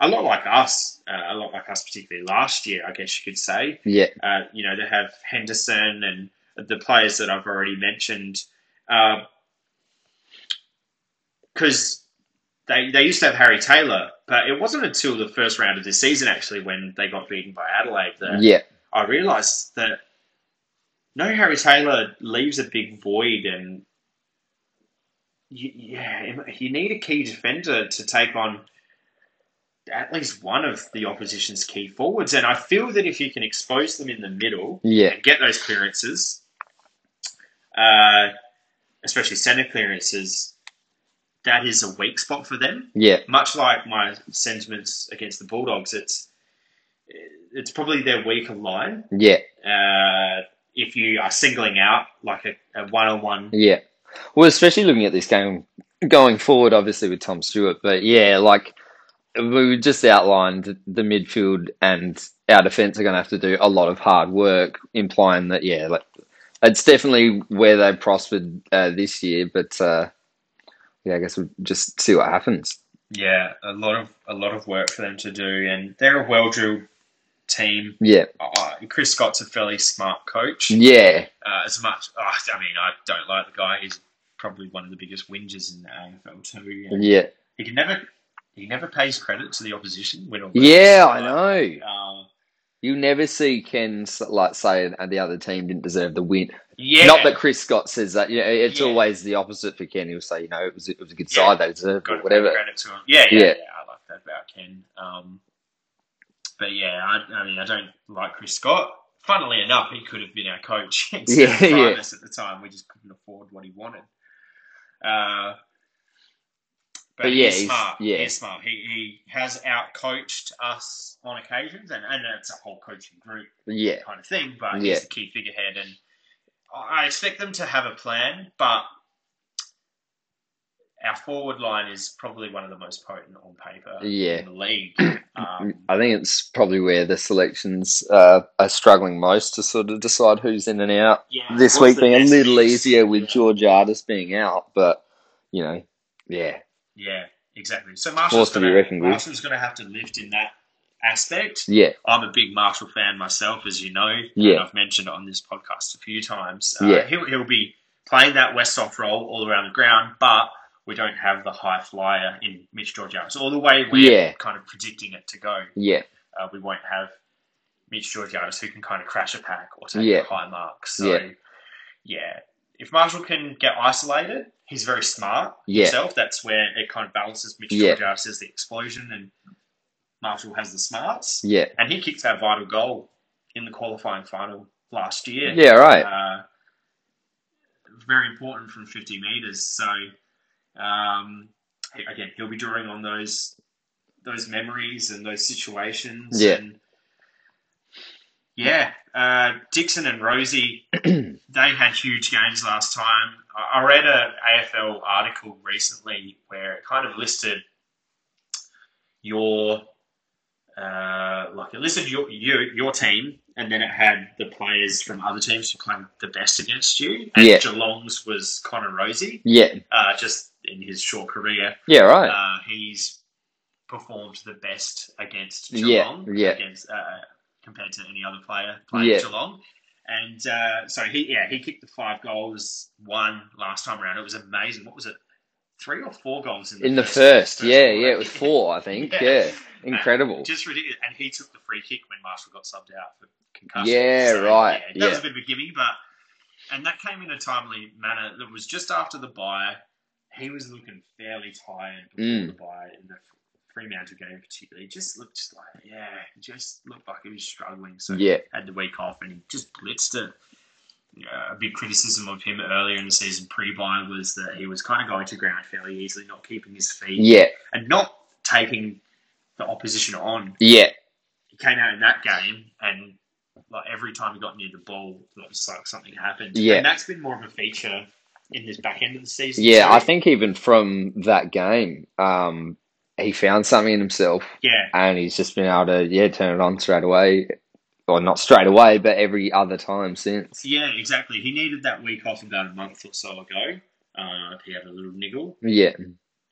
A lot like us, uh, a lot like us, particularly last year, I guess you could say. Yeah, uh, you know, they have Henderson and the players that I've already mentioned, because. Uh, They they used to have Harry Taylor, but it wasn't until the first round of this season, actually, when they got beaten by Adelaide, that yeah. I realised that no Harry Taylor leaves a big void, and you, yeah, you need a key defender to take on at least one of the opposition's key forwards. And I feel that if you can expose them in the middle yeah. and get those clearances, uh, especially centre clearances, that is a weak spot for them. Yeah. Much like my sentiments against the Bulldogs, it's it's probably their weaker line. Yeah. Uh, if you are singling out like a, a one-on-one. Yeah. Well, especially looking at this game going forward, obviously with Tom Stewart, but yeah, like we just outlined, the midfield and our defence are going to have to do a lot of hard work, implying that yeah, like it's definitely where they prospered uh, this year, but. Uh, Yeah, I guess we'll just see what happens. Yeah, a lot of a lot of work for them to do, and they're a well-drilled team. Yeah, oh, Chris Scott's a fairly smart coach. Yeah, uh, as much. Oh, I mean, I don't like the guy. He's probably one of the biggest whingers in the A F L too. Yeah, he can never he never pays credit to the opposition. When yeah, I know. Uh, you never see Ken like say the other team didn't deserve the win. Yeah. Not that Chris Scott says that. You know, it's yeah. always the opposite for Ken. He'll say, you know, it was it was a good yeah. side they deserved or whatever. To him. Yeah, yeah, yeah, yeah. I like that about Ken. Um, but yeah, I, I mean, I don't like Chris Scott. Funnily enough, he could have been our coach instead of Primus at the time. We just couldn't afford what he wanted. Uh, but, but yeah, he's, he's smart. Yeah. He's smart. He he has out-coached us on occasions, and and it's a whole coaching group yeah. kind of thing. But yeah. he's the key figurehead, and I expect them to have a plan, but our forward line is probably one of the most potent on paper yeah. in the league. Um, I think it's probably where the selections uh, are struggling most to sort of decide who's in and out. Yeah, this week being a little easier with yeah. George Artis being out, but, you know, yeah. Yeah, exactly. So Marshall's going to have to lift in that aspect. Yeah. I'm a big Marshall fan myself, as you know. Yeah. I've mentioned on this podcast a few times. Uh, yeah. He'll, he'll be playing that Westhoff role all around the ground, but we don't have the high flyer in Mitch Georgiou. So all the way we're yeah. kind of predicting it to go. Yeah. Uh, we won't have Mitch Georgiou who can kind of crash a pack or take yeah. a high mark. So, yeah. yeah. If Marshall can get isolated, he's very smart yeah. himself. That's where it kind of balances. Mitch yeah. Georgiou has the explosion and Marshall has the smarts. Yeah. And he kicked that vital goal in the qualifying final last year. Yeah, right. Uh, very important from fifty metres. So, um, again, he'll be drawing on those those memories and those situations. Yeah. And yeah, uh, Dixon and Rozee, they had huge games last time. I read an A F L article recently where it kind of listed your, uh, like it listed your, your your team, and then it had the players from other teams who played the best against you. And yeah. Geelong's was Connor Rozee. Yeah, uh, just in his short career. Yeah, right. Uh, he's performed the best against Geelong. Yeah, yeah. Against, uh, compared to any other player playing yeah. Geelong. And uh, so, he yeah, he kicked the five goals, one last time around. It was amazing. What was it? Three or four goals in the in first? In the first, first yeah, quarter. yeah. It was four, I think. yeah. yeah. Incredible. And just ridiculous. And he took the free kick when Marshall got subbed out for concussion. Yeah, so, right. Yeah, that yeah. was a bit of a gimme, but... And that came in a timely manner. It was just after the bye. He was looking fairly tired before mm. the bye in the Fremantle game particularly, just looked just like, yeah, just looked like he was struggling. So yeah. had the week off and he just blitzed it. Uh, a big criticism of him earlier in the season pre-buy was that he was kind of going to ground fairly easily, not keeping his feet yeah. and not taking the opposition on. Yeah. He came out in that game and like every time he got near the ball, it was like something happened. Yeah. And that's been more of a feature in this back end of the season. Yeah, too. I think even from that game, um, he found something in himself, yeah, and he's just been able to yeah turn it on straight away, or not straight away, but every other time since. Yeah, exactly. He needed that week off about a month or so ago. Uh, he had a little niggle. Yeah,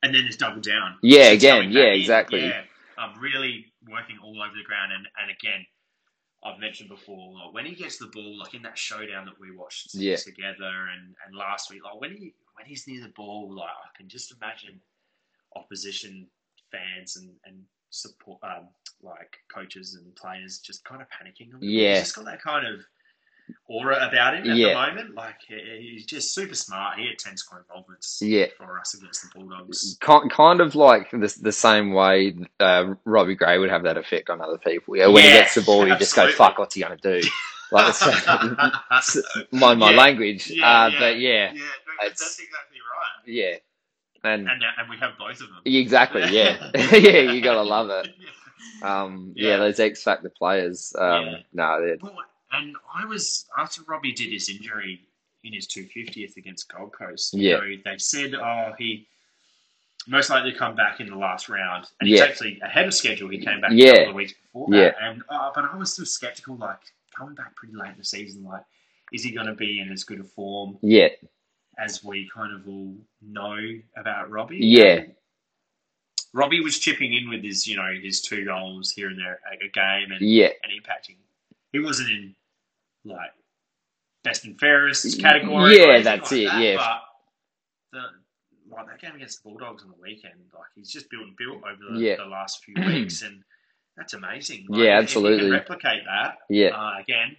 and then just doubled down. Yeah, again. Yeah, in. exactly. Yeah, I'm really working all over the ground, and, and again, I've mentioned before like, when he gets the ball, like in that showdown that we watched yeah. together, and, and last week, like when he when he's near the ball, like I can just imagine opposition fans and, and support, um, like coaches and players just kind of panicking. Yeah. He's just got that kind of aura about him at yeah. the moment. Like, he's just super smart. He had ten score involvements yeah. for us against the Bulldogs. Kind of like the, the same way uh, Robbie Gray would have that effect on other people. Yeah, when yeah, he gets the ball, he absolutely. just goes, fuck, what's he going to do? Like, it's, mind my yeah. language. Yeah, uh, yeah. But yeah. Yeah, that's exactly right. Yeah. And, and and we have both of them. Exactly, yeah. yeah, you got to love it. Um, yeah. yeah, those X Factor players. Um, yeah. No, they're... Well, and I was, after Robbie did his injury in his two hundred fiftieth against Gold Coast, you yeah. know, they said, oh, he most likely come back in the last round. And he's yeah. actually ahead of schedule. He came back yeah. a couple of weeks before that. Yeah. And, oh, but I was still sceptical, like, coming back pretty late in the season, like, is he going to be in as good a form? Yeah. as we kind of all know about Robbie. Yeah. Robbie was chipping in with his, you know, his two goals here and there a game and, yeah. and impacting. He wasn't in, like, best and fairest category. Yeah, that's like it, that. yeah. But the, like, that game against the Bulldogs on the weekend, like, he's just built and built over the, yeah. the last few weeks, and that's amazing. Like, yeah, absolutely. If you can replicate that, yeah. Uh, again,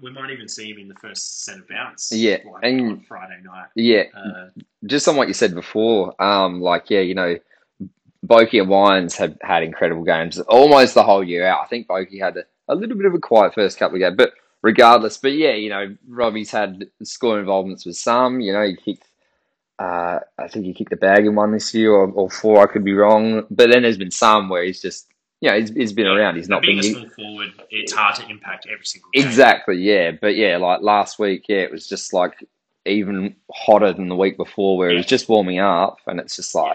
we might even see him in the first set of bounce. Yeah. Like and, on Friday night. Yeah. Uh, just on what you said before, um, like, yeah, you know, Boakey and Wines have had incredible games almost the whole year out. I think Boakey had a, a little bit of a quiet first couple of games, but regardless, but yeah, you know, Robbie's had score involvements with some, you know, he kicked, uh, I think he kicked the bag in one this year or, or four, I could be wrong. But then there's been some where he's just, Yeah, he's, he's been yeah, around. He's not being a small forward. It's hard to impact every single game. Exactly. Yeah, but yeah, like last week, yeah, it was just like even hotter than the week before, where yeah. it was just warming up, and it's just like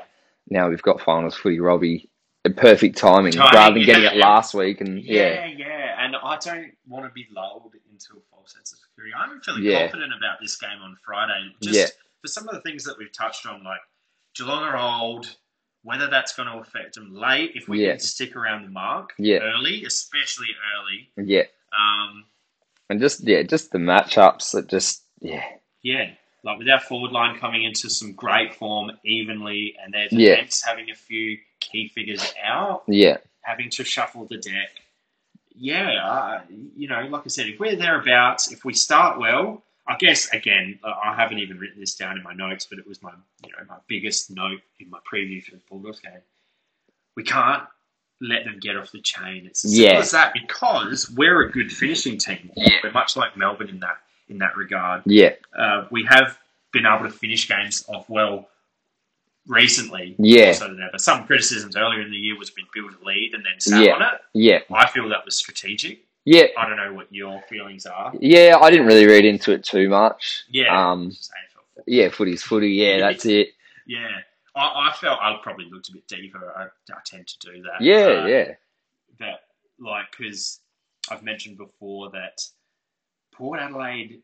yeah. now we've got finals footy, Robbie. Perfect timing, timing rather than yeah, getting it yeah. last week. And yeah, yeah, yeah. And I don't want to be lulled into a false sense of security. I'm feeling yeah. confident about this game on Friday, just yeah. for some of the things that we've touched on, like Geelong are old. whether that's going to affect them late, if we yeah. can stick around the mark, yeah. early, especially early. Yeah. Um, and just, yeah, just the matchups that just, yeah. Yeah. Like with our forward line coming into some great form evenly and their defense yeah. having a few key figures out. Yeah. Having to shuffle the deck. Yeah. Uh, you know, like I said, if we're thereabouts, if we start well, I guess, again, I haven't even written this down in my notes, but it was my, you know, my biggest note in my preview for the Bulldogs game. We can't let them get off the chain. It's as yeah. simple as that, because we're a good finishing team. Yeah. We're much like Melbourne in that in that regard. Yeah, uh, we have been able to finish games off well recently. Yeah, sort of that. But some criticisms earlier in the year was we build a lead and then sat yeah. on it. Yeah, I feel that was strategic. Yeah, I don't know what your feelings are. Yeah, I didn't really read into it too much. Yeah, um, yeah, footy's footy. Yeah, that's it. Yeah, I, I felt I probably looked a bit deeper. I, I tend to do that. Yeah, uh, yeah. That like because I've mentioned before that Port Adelaide,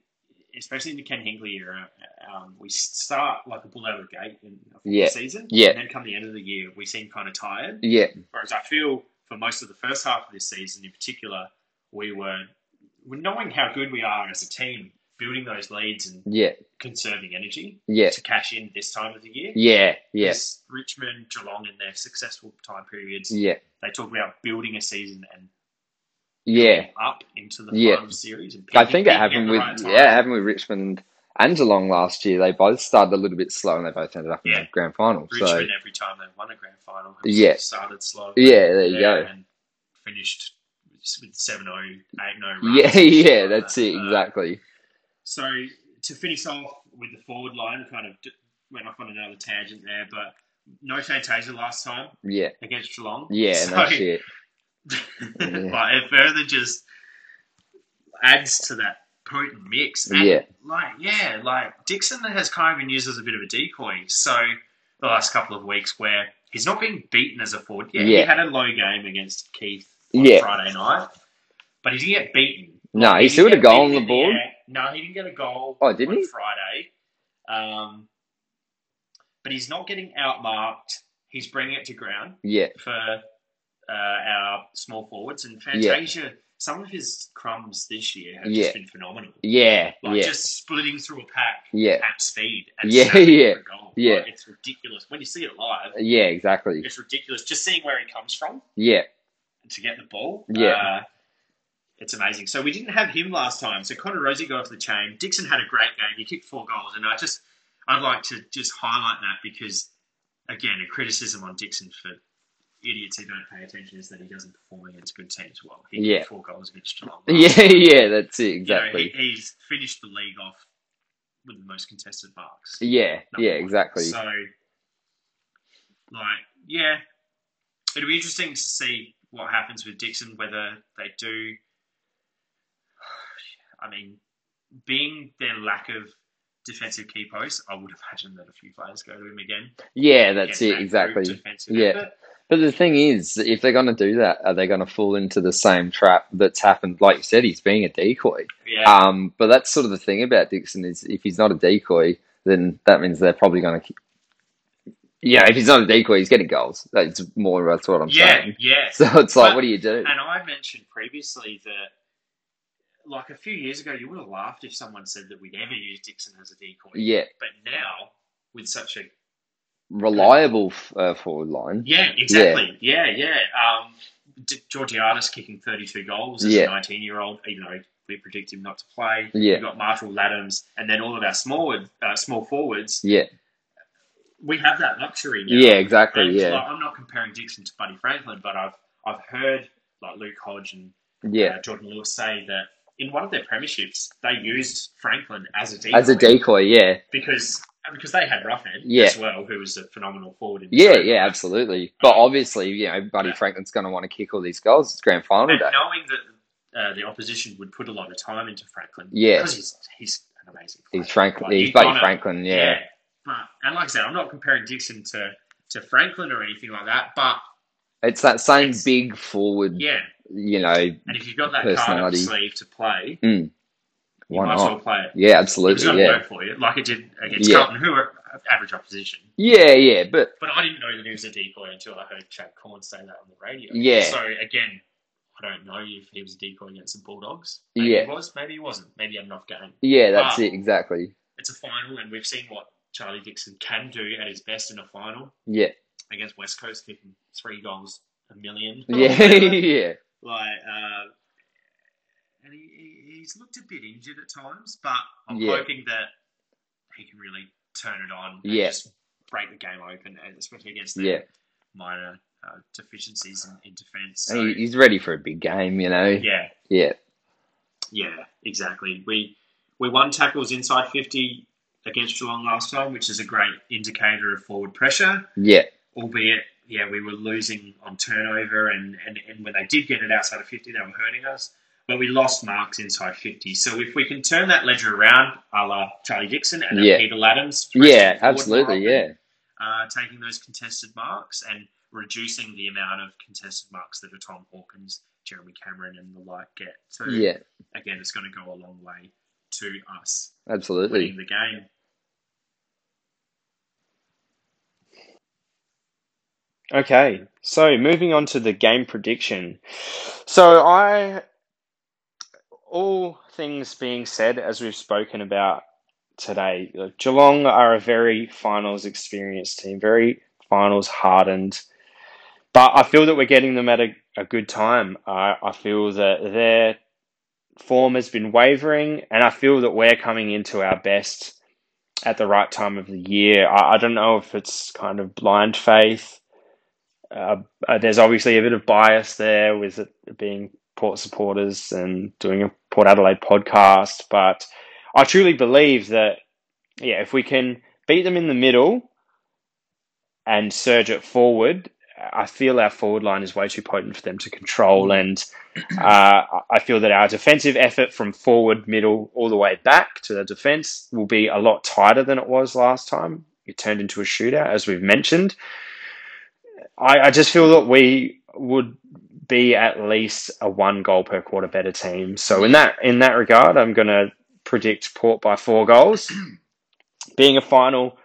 especially in the Ken Hinkley era, um, we start like a bull out of the gate in the yeah. season. Yeah, and then come the end of the year, we seem kind of tired. Yeah. Whereas I feel for most of the first half of this season, in particular. We were knowing how good we are as a team, building those leads and yeah. conserving energy yeah. to cash in this time of the year. Yeah, yes. Yeah. Richmond, Geelong, in their successful time periods, yeah. they talk about building a season and yeah up into the yeah. final series. And I think it happened with right yeah, happened with Richmond and Geelong last year. They both started a little bit slow and they both ended up in yeah. the grand final. Richmond so. Every time they won a grand final, yeah. started slow. Yeah, there you go, and finished. With seven oh, eight oh runs. Yeah, yeah, that's it, exactly. Um, so, to finish off with the forward line, kind of went off on another tangent there, but no Fantasia last time yeah. against Geelong. Yeah, so, no shit. But yeah. like, it further just adds to that potent mix. And yeah. Like, yeah, like, Dixon has kind of been used as a bit of a decoy, so the last couple of weeks where he's not being beaten as a forward. Yeah, yeah. He had a low game against Keith. On yeah. Friday night, but he didn't get beaten. No, he, he still had a goal on the board. The no, he didn't get a goal oh, didn't on he? Friday. Um, but he's not getting outmarked. He's bringing it to ground yeah. for uh, our small forwards. And Fantasia, yeah. some of his crumbs this year have yeah. just been phenomenal. Yeah, like yeah. just splitting through a pack yeah. at speed and yeah, yeah. for a goal. Yeah. Like, it's ridiculous. When you see it live. Yeah, exactly. It's ridiculous. Just seeing where he comes from. Yeah. To get the ball. Yeah. Uh, it's amazing. So we didn't have him last time. So Connor Rozee got off the chain. Dixon had a great game. He kicked four goals. And I just, I'd like to just highlight that because, again, a criticism on Dixon for idiots who don't pay attention is that he doesn't perform against good teams well. He yeah. kicked four goals against Geelong. Yeah, time. Yeah, that's it, exactly. You know, he, he's finished the league off with the most contested marks. Yeah, yeah, one. Exactly. So, like, yeah, it'll be interesting to see what happens with Dixon, whether they do, I mean, being their lack of defensive key posts, I would imagine that a few players go to him again. Yeah, that's it, that exactly. Yeah, effort. But the thing is, if they're going to do that, are they going to fall into the same trap that's happened? Like you said, he's being a decoy. Yeah. Um, but that's sort of the thing about Dixon is if he's not a decoy, then that means they're probably going to... Yeah, if he's not a decoy, he's getting goals. That's more or less what I'm yeah, saying. Yeah, yeah. So it's like, but, what do you do? And I mentioned previously that, like, a few years ago, you would have laughed if someone said that we'd ever use Dixon as a decoy. Yeah. But now, with such a... Reliable uh, forward line. Yeah, exactly. Yeah, yeah. yeah. Um, D- Georgiadis kicking thirty-two goals as yeah. a nineteen-year-old, even though we predict him not to play. Yeah. You've got Marshall Ladhams, and then all of our small, uh, small forwards. Yeah. We have that luxury now. Yeah, exactly. And, yeah, like, I'm not comparing Dixon to Buddy Franklin, but I've I've heard like Luke Hodge and yeah. uh, Jordan Lewis say that in one of their premierships they used Franklin as a decoy. As a decoy, yeah, because because they had Ruffhead yeah. as well, who was a phenomenal forward. In yeah, yeah, absolutely. But um, obviously, you know, Buddy yeah. Franklin's going to want to kick all these goals. It's grand final and day. Knowing that uh, the opposition would put a lot of time into Franklin, yeah, because he's he's an amazing player. He's Franklin. Like, he's Buddy gonna, Franklin. Yeah. yeah. And like I said, I'm not comparing Dixon to, to Franklin or anything like that, but... It's that same it's, big forward, yeah. you know, and if you've got that card up your sleeve to play, mm. why you might not? As well play it. Yeah, absolutely. It's going to yeah. work for you, like it did against yeah. Carlton, who are average opposition. Yeah, yeah, but... But I didn't know that he was a decoy until I heard Chad Corn say that on the radio. Yeah. So, again, I don't know if he was a decoy against the Bulldogs. Maybe yeah. he was, maybe he wasn't. Maybe he had an off game. Yeah, that's but it, exactly. It's a final, and we've seen what Charlie Dixon can do at his best in a final. Yeah. Against West Coast, kicking three goals a million. Yeah, yeah. Like, uh... And he, he's looked a bit injured at times, but I'm yeah. hoping that he can really turn it on and yeah. just break the game open, and especially against the yeah. minor uh, deficiencies in, in defence. So, he's ready for a big game, you know. Yeah. Yeah. Yeah, exactly. We we won tackles inside fifty against Geelong last time, which is a great indicator of forward pressure. Yeah. Albeit, yeah, we were losing on turnover, and, and, and when they did get it outside of fifty, they were hurting us. But we lost marks inside fifty. So if we can turn that ledger around, a la Charlie Dixon and yeah. Pete Ladhams. Yeah, absolutely, yeah. Uh, taking those contested marks and reducing the amount of contested marks that a Tom Hawkins, Jeremy Cameron and the like get. So, yeah. again, it's going to go a long way to us. Absolutely. Winning the game. Okay, so moving on to the game prediction. So I... All things being said, as we've spoken about today, Geelong are a very finals experienced team, very finals hardened. But I feel that we're getting them at a, a good time. Uh, I feel that their form has been wavering, and I feel that we're coming into our best at the right time of the year. I, I don't know if it's kind of blind faith. Uh, there's obviously a bit of bias there with it being Port supporters and doing a Port Adelaide podcast, but I truly believe that, yeah, if we can beat them in the middle and surge it forward, I feel our forward line is way too potent for them to control, and uh, I feel that our defensive effort from forward, middle, all the way back to the defence will be a lot tighter than it was last time. It turned into a shootout, as we've mentioned. I, I just feel that we would be at least a one goal per quarter better team. So in that in that regard, I'm going to predict Port by four goals. Being a final,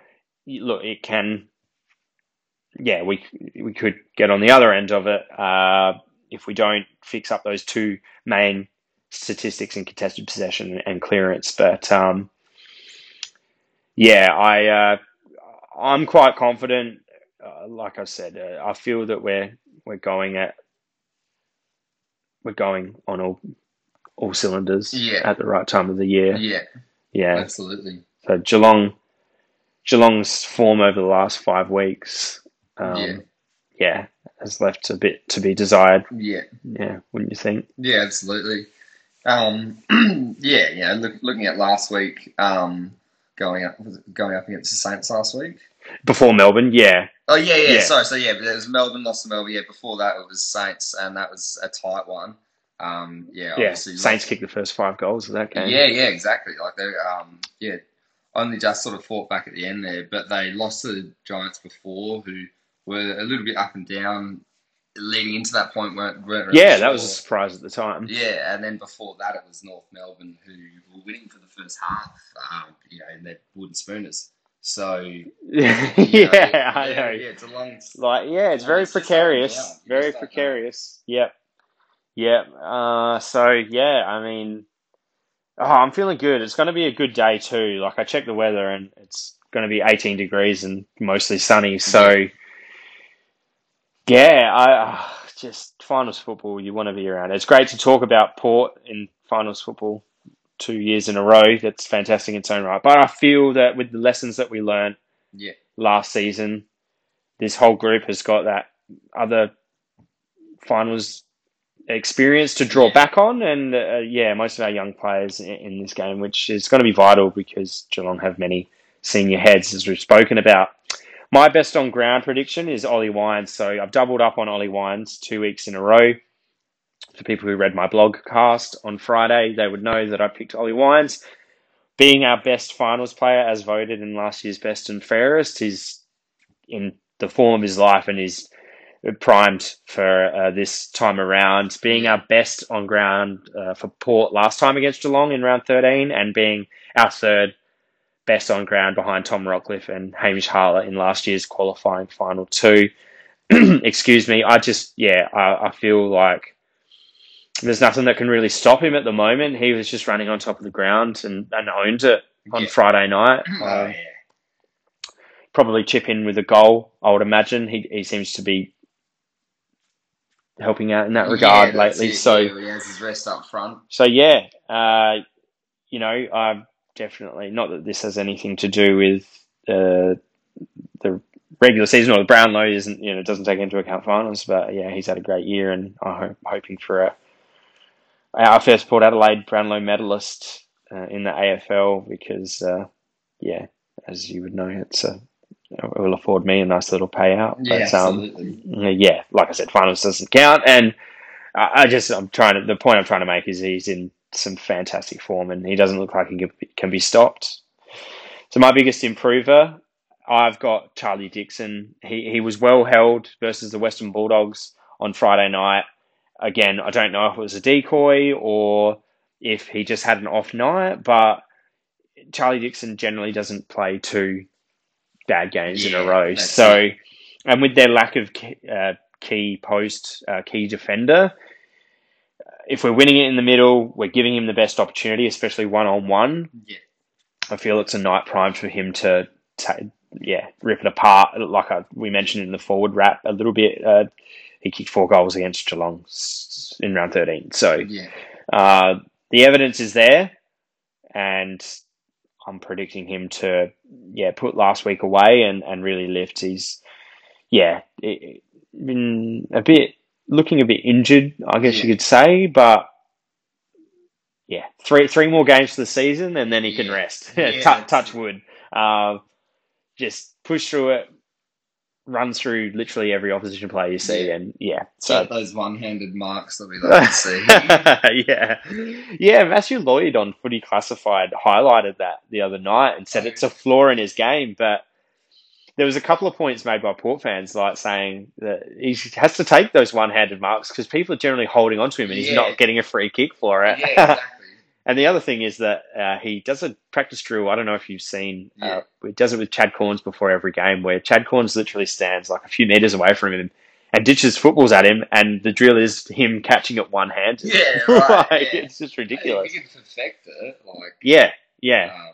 look, it can, yeah, we we could get on the other end of it uh, if we don't fix up those two main statistics in contested possession and clearance. But um, yeah, I uh, I'm quite confident. Uh, like I said, uh, I feel that we're we're going at. We're going on all all cylinders yeah. at the right time of the year. Yeah, yeah, absolutely. So Geelong, Geelong's form over the last five weeks, um, yeah. yeah, has left a bit to be desired. Yeah, yeah, wouldn't you think? Yeah, absolutely. Um, yeah, yeah. Look, looking at last week, um, going up going up against the Saints last week before Melbourne. Yeah. Oh, yeah, yeah, yeah, sorry. So, yeah, but it was Melbourne, lost to Melbourne. Yeah, before that it was Saints, and that was a tight one. Um, yeah, obviously. Yeah, Saints like, kicked the first five goals of that game. Yeah, yeah, exactly. Like, they um, yeah, only just sort of fought back at the end there, but they lost to the Giants before, who were a little bit up and down leading into that point. weren't, weren't really Yeah, sure. That was a surprise at the time. Yeah, and then before that it was North Melbourne, who were winning for the first half, um, you know, and they're wooden spooners. So you know, yeah, yeah, I know. Yeah, it's a long, like yeah, it's very precarious, very precarious. Yep, yep. Uh, so yeah, I mean, oh, I'm feeling good. It's going to be a good day too. Like I checked the weather, and it's going to be eighteen degrees and mostly sunny. So yeah, I oh, just finals football. You want to be around. It's great to talk about Port in finals football. Two years in a row, that's fantastic in its own right. But I feel that with the lessons that we learned yeah. last season, this whole group has got that other finals experience to draw yeah. back on. And, uh, yeah, most of our young players in, in this game, which is going to be vital because Geelong have many senior heads, as we've spoken about. My best on ground prediction is Ollie Wines. So I've doubled up on Ollie Wines two weeks in a row. For people who read my blogcast on Friday, they would know that I picked Ollie Wines. Being our best finals player, as voted in last year's Best and Fairest, he's in the form of his life and is primed for uh, this time around. Being our best on ground uh, for Port last time against Geelong in round thirteen, and being our third best on ground behind Tom Rockcliffe and Hamish Harler in last year's qualifying final two. Excuse me. I just, yeah, I, I feel like there's nothing that can really stop him at the moment. He was just running on top of the ground and, and owned it on yeah. Friday night. Oh, uh, yeah. Probably chip in with a goal, I would imagine. He he seems to be helping out in that regard yeah, lately. It. So yeah, he has his rest up front. So yeah, uh, you know, I'm definitely not that this has anything to do with uh, the regular season or the Brownlow isn't, you know, doesn't take into account finals, but yeah, he's had a great year, and I'm hoping for a our first Port Adelaide Brownlow medalist uh, in the A F L because uh, yeah, as you would know, it's a it will afford me a nice little payout. Yeah, but, um, absolutely. Yeah, like I said, finals doesn't count, and I just I'm trying to the point I'm trying to make is he's in some fantastic form, and he doesn't look like he can be stopped. So my biggest improver, I've got Charlie Dixon. He he was well held versus the Western Bulldogs on Friday night. Again, I don't know if it was a decoy or if he just had an off night, but Charlie Dixon generally doesn't play too bad games yeah, in a row. So, it. and with their lack of key, uh, key post, uh, key defender, if we're winning it in the middle, we're giving him the best opportunity, especially one-on-one. Yeah. I feel it's a night prime for him to, t- yeah, rip it apart. Like I, we mentioned in the forward wrap a little bit, uh, he kicked four goals against Geelong in round thirteen. So yeah. uh, the evidence is there, and I'm predicting him to, yeah, put last week away and, and really lift. He's, yeah, it, been a bit looking a bit injured, I guess yeah. you could say, but yeah, three three more games for the season, and then he yeah. can rest. Yeah, touch, touch wood. Uh, just push through it, run through literally every opposition player you see, yeah. and yeah, so get those one-handed marks that we like to see. yeah, yeah. Matthew Lloyd on Footy Classified highlighted that the other night and said oh. it's a flaw in his game. But there was a couple of points made by Port fans, like saying that he has to take those one-handed marks because people are generally holding on to him and yeah. he's not getting a free kick for it. Yeah, exactly. And the other thing is that uh, he does a practice drill. I don't know if you've seen. Yeah. Uh, he does it with Chad Corns before every game, where Chad Corns literally stands like a few meters away from him and ditches footballs at him, and the drill is him catching it one hand. Yeah, right. like, yeah. It's just ridiculous. Hey, if you can perfect it, like yeah, yeah.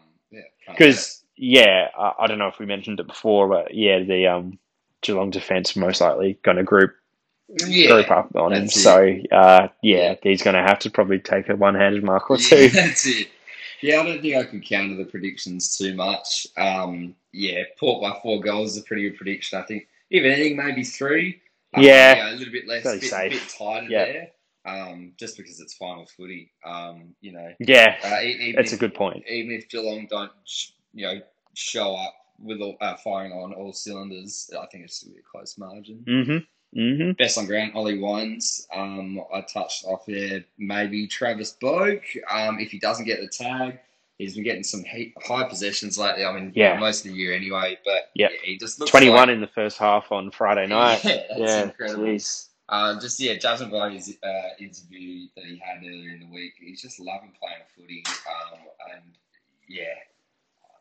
Because um, yeah, yeah I, I don't know if we mentioned it before, but yeah, the um, Geelong defence most likely going to group. Yeah, group up on him, it. so uh, yeah, he's going to have to probably take a one-handed mark or two. Yeah, that's it. Yeah, I don't think I can counter the predictions too much. Um, yeah, Port by four goals is a pretty good prediction, I think. If anything, maybe three. Um, yeah. yeah, a little bit less, bit, bit tighter yeah. there. Um, just because it's final footy, um, you know. Yeah, uh, even that's if, a good point. Even if Geelong don't, you know, show up with all, uh, firing on all cylinders, I think it's going to be a close margin. Mm-hmm. Mm-hmm. Best on ground, Ollie Wines. Um, I touched off there. Maybe Travis Boak. Um, if he doesn't get the tag, he's been getting some he- high possessions lately. I mean, yeah. most of the year anyway. But yep. yeah, he just looks twenty-one like... in the first half on Friday night. yeah, that's yeah, incredible. Um, just yeah, judging by his uh, interview that he had earlier in the week, he's just loving playing footy. Um, and yeah.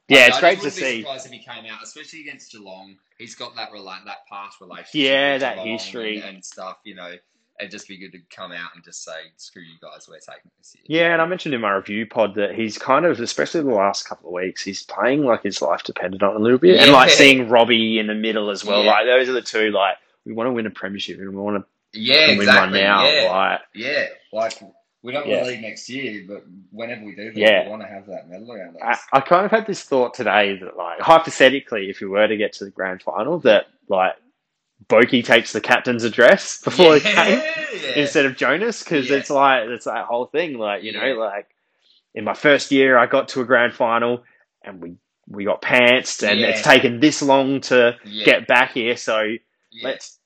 Yeah, it's great to see. I wouldn't be surprised if he came out, especially against Geelong. He's got that rela- that past relationship. Yeah, with that Geelong history and, and stuff. You know, it'd just be good to come out and just say, "Screw you guys, we're taking this year." Yeah, and I mentioned in my review pod that he's kind of, especially the last couple of weeks, he's playing like his life depended on it a little bit, yeah. and like seeing Robbie in the middle as well. Yeah. Like those are the two. Like we want to win a premiership and we want to yeah, win exactly. one now. Yeah, like, yeah, like. We don't yeah. want to leave next year, but whenever we do, yeah. we want to have that medal around us. I, I kind of had this thought today that, like, hypothetically, if we were to get to the grand final, that, like, Boakey takes the captain's address before yeah. the game yeah. instead of Jonas, because yeah. it's like, it's that whole thing, like, you yeah. know, like, in my first year, I got to a grand final, and we, we got pantsed, and yeah. it's taken this long to yeah. get back here, so yeah. let's...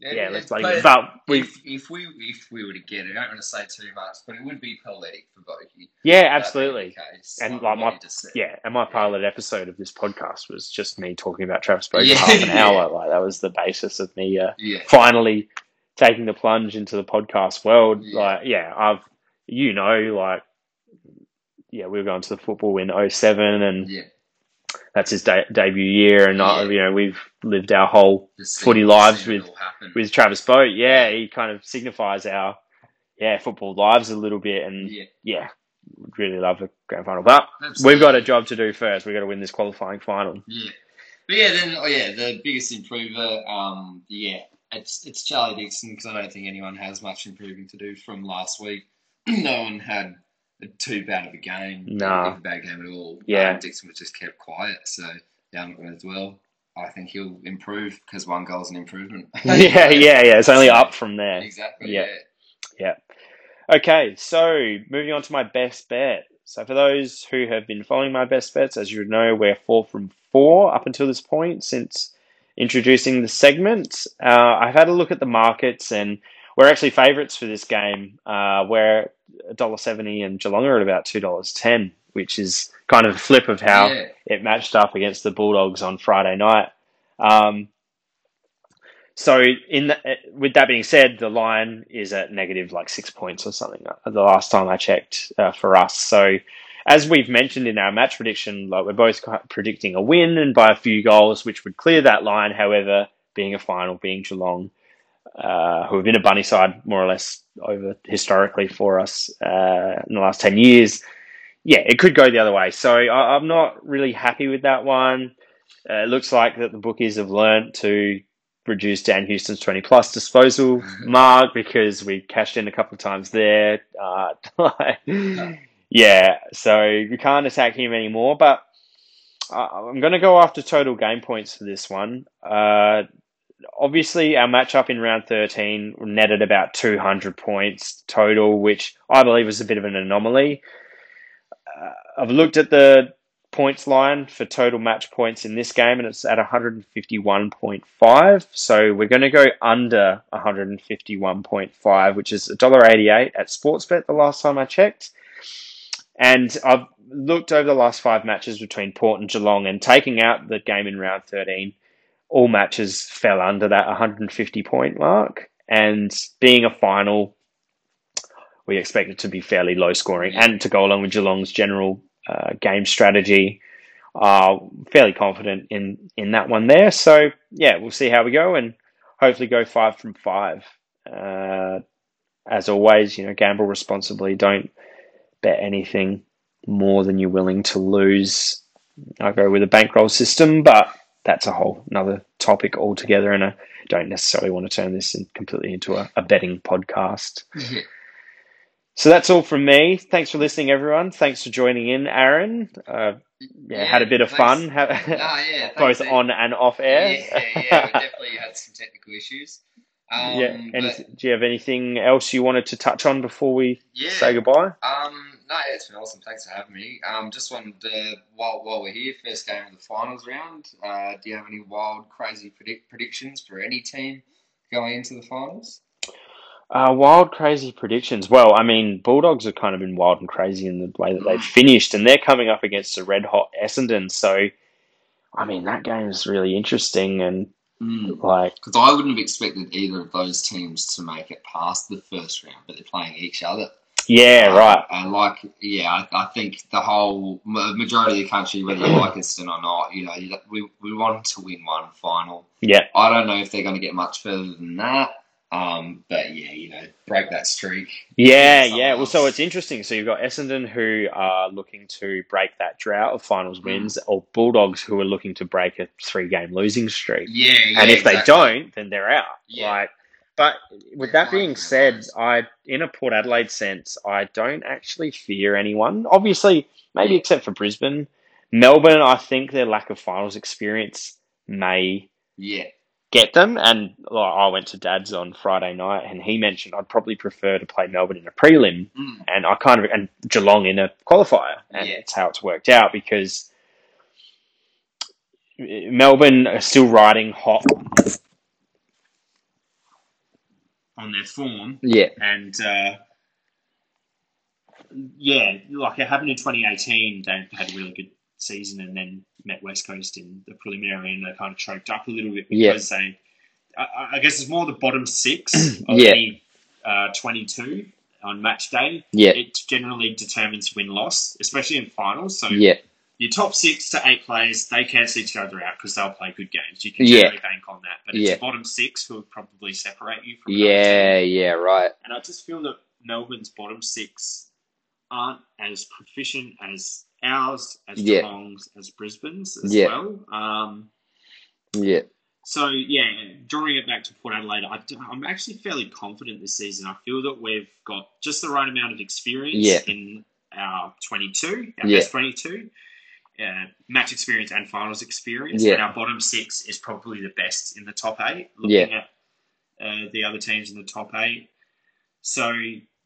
Yeah, yeah, let's play it. But we, if, if we if we were to get it, I don't want to say too much, but it would be poetic for Boakey. Yeah, absolutely. Case, and like my yeah, and my pilot episode of this podcast was just me talking about Travis Boakey yeah, for half an yeah. hour. Like that was the basis of me uh, yeah. finally taking the plunge into the podcast world. Yeah. Like yeah, I've you know like yeah, we were going to the football in oh seven and yeah. that's his de- debut year, and yeah. I, you know, we've lived our whole just footy seen, lives seen with with Travis Boak. Yeah, he kind of signifies our yeah football lives a little bit, and yeah, yeah really love the grand final. But Absolutely. We've got a job to do first. We've got to win this qualifying final. Yeah, but yeah, then oh yeah, the biggest improver. Um, yeah, it's it's Charlie Dixon, because I don't think anyone has much improving to do from last week. No one had too bad of a game. No. A bad game at all. Yeah. Um, Dixon was just kept quiet, so Downward as well. I think he'll improve, because one goal is an improvement. yeah, yeah, yeah. It's only so, up from there. Exactly, yeah. yeah. Yeah. Okay, so moving on to my best bet. So for those who have been following my best bets, as you know, we're four from four up until this point since introducing the segment. Uh, I've had a look at the markets, and we're actually favourites for this game. Uh, we're one dollar seventy and Geelong are at about two dollars ten, which is kind of a flip of how yeah. it matched up against the Bulldogs on Friday night. Um, so in the, with that being said, the line is at negative like six points or something the last time I checked uh, for us. So as we've mentioned in our match prediction, like we're both predicting a win and by a few goals, which would clear that line. However, being a final, being Geelong, Uh, who have been a bunny side more or less over historically for us uh, in the last ten years. Yeah, it could go the other way. So I, I'm not really happy with that one. Uh, it looks like that the bookies have learnt to reduce Dan Houston's twenty-plus disposal mark, because we cashed in a couple of times there. Uh, yeah, so we can't attack him anymore. But I'm going to go after total game points for this one. Uh Obviously, our matchup in round thirteen netted about two hundred points total, which I believe was a bit of an anomaly. Uh, I've looked at the points line for total match points in this game, and it's at one fifty-one point five. So we're going to go under one fifty-one point five, which is one dollar eighty-eight at Sportsbet the last time I checked. And I've looked over the last five matches between Port and Geelong, and taking out the game in round thirteen, all matches fell under that one fifty point mark, and being a final, we expect it to be fairly low scoring, and to go along with Geelong's general uh, game strategy, uh, fairly confident in, in that one there. So yeah, we'll see how we go, and hopefully go five from five. Uh, as always, you know, gamble responsibly. Don't bet anything more than you're willing to lose. I go with a bankroll system, but that's a whole another topic altogether, and I don't necessarily want to turn this in completely into a, a betting podcast. Mm-hmm. So that's all from me. Thanks for listening, everyone. Thanks for joining in, Aaron. Uh, yeah, yeah, had a bit of thanks. fun, oh, yeah, both thanks. on and off air. Yeah, yeah, yeah. We definitely had some technical issues. Um, yeah. Anyth- but, do you have anything else you wanted to touch on before we yeah. say goodbye? Um, No, it's been awesome. Thanks for having me. Um, just wanted to, while while we're here, first game of the finals round. Uh, do you have any wild, crazy predict predictions for any team going into the finals? Uh, wild, crazy predictions. Well, I mean, Bulldogs have kind of been wild and crazy in the way that they've finished, and they're coming up against a red hot Essendon. So, I mean, that game is really interesting, and mm. like because I wouldn't have expected either of those teams to make it past the first round, but they're playing each other. Yeah, right. I um, like, yeah, I, I think the whole majority of the country, whether you like Essendon or not, you know, we we want to win one final. Yeah. I don't know if they're going to get much further than that. Um, but yeah, you know, break that streak. Yeah, yeah. Else. Well, so it's interesting. So you've got Essendon who are looking to break that drought of finals wins, mm. or Bulldogs who are looking to break a three-game losing streak. Yeah, yeah. And if exactly. they don't, then they're out. Yeah. Like, but with that being said, I, in a Port Adelaide sense, I don't actually fear anyone. Obviously, maybe except for Brisbane. Melbourne, I think their lack of finals experience may yeah. get them. And well, I went to Dad's on Friday night, and he mentioned I'd probably prefer to play Melbourne in a prelim, mm. and I kind of and Geelong in a qualifier, and it's yeah. how it's worked out, because Melbourne are still riding hot on their form. Yeah. And, uh, yeah, like it happened in twenty eighteen, they had a really good season and then met West Coast in the preliminary, and they kind of choked up a little bit because yeah. they, I, I guess it's more the bottom six of yeah. the uh, twenty-two on match day. Yeah. It generally determines win-loss, especially in finals. So yeah. your top six to eight players, they cancel each other out because they'll play good games. You can generally yeah. bank on that. But it's yeah. the bottom six who will probably separate you from Yeah, yeah, right. And I just feel that Melbourne's bottom six aren't as proficient as ours, as yeah. Geelong's, as Brisbane's as yeah. well. Um, yeah. So, yeah, drawing it back to Port Adelaide, I, I'm actually fairly confident this season. I feel that we've got just the right amount of experience yeah. in our twenty-two, our yeah. best twenty-two, uh, match experience and finals experience. Yeah. And our bottom six is probably the best in the top eight, looking yeah. at uh, the other teams in the top eight. So,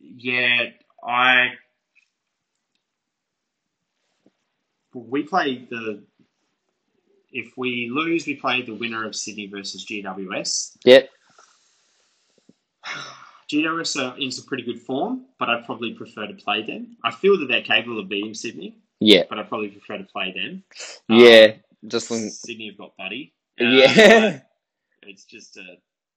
yeah, I... We play the... If we lose, we play the winner of Sydney versus G W S. Yep. G W S are in some pretty good form, but I'd probably prefer to play them. I feel that they're capable of beating Sydney. Yeah. But I'd probably prefer to play them. Um, yeah. Just when... Sydney have got Buddy. Uh, yeah. It's just a...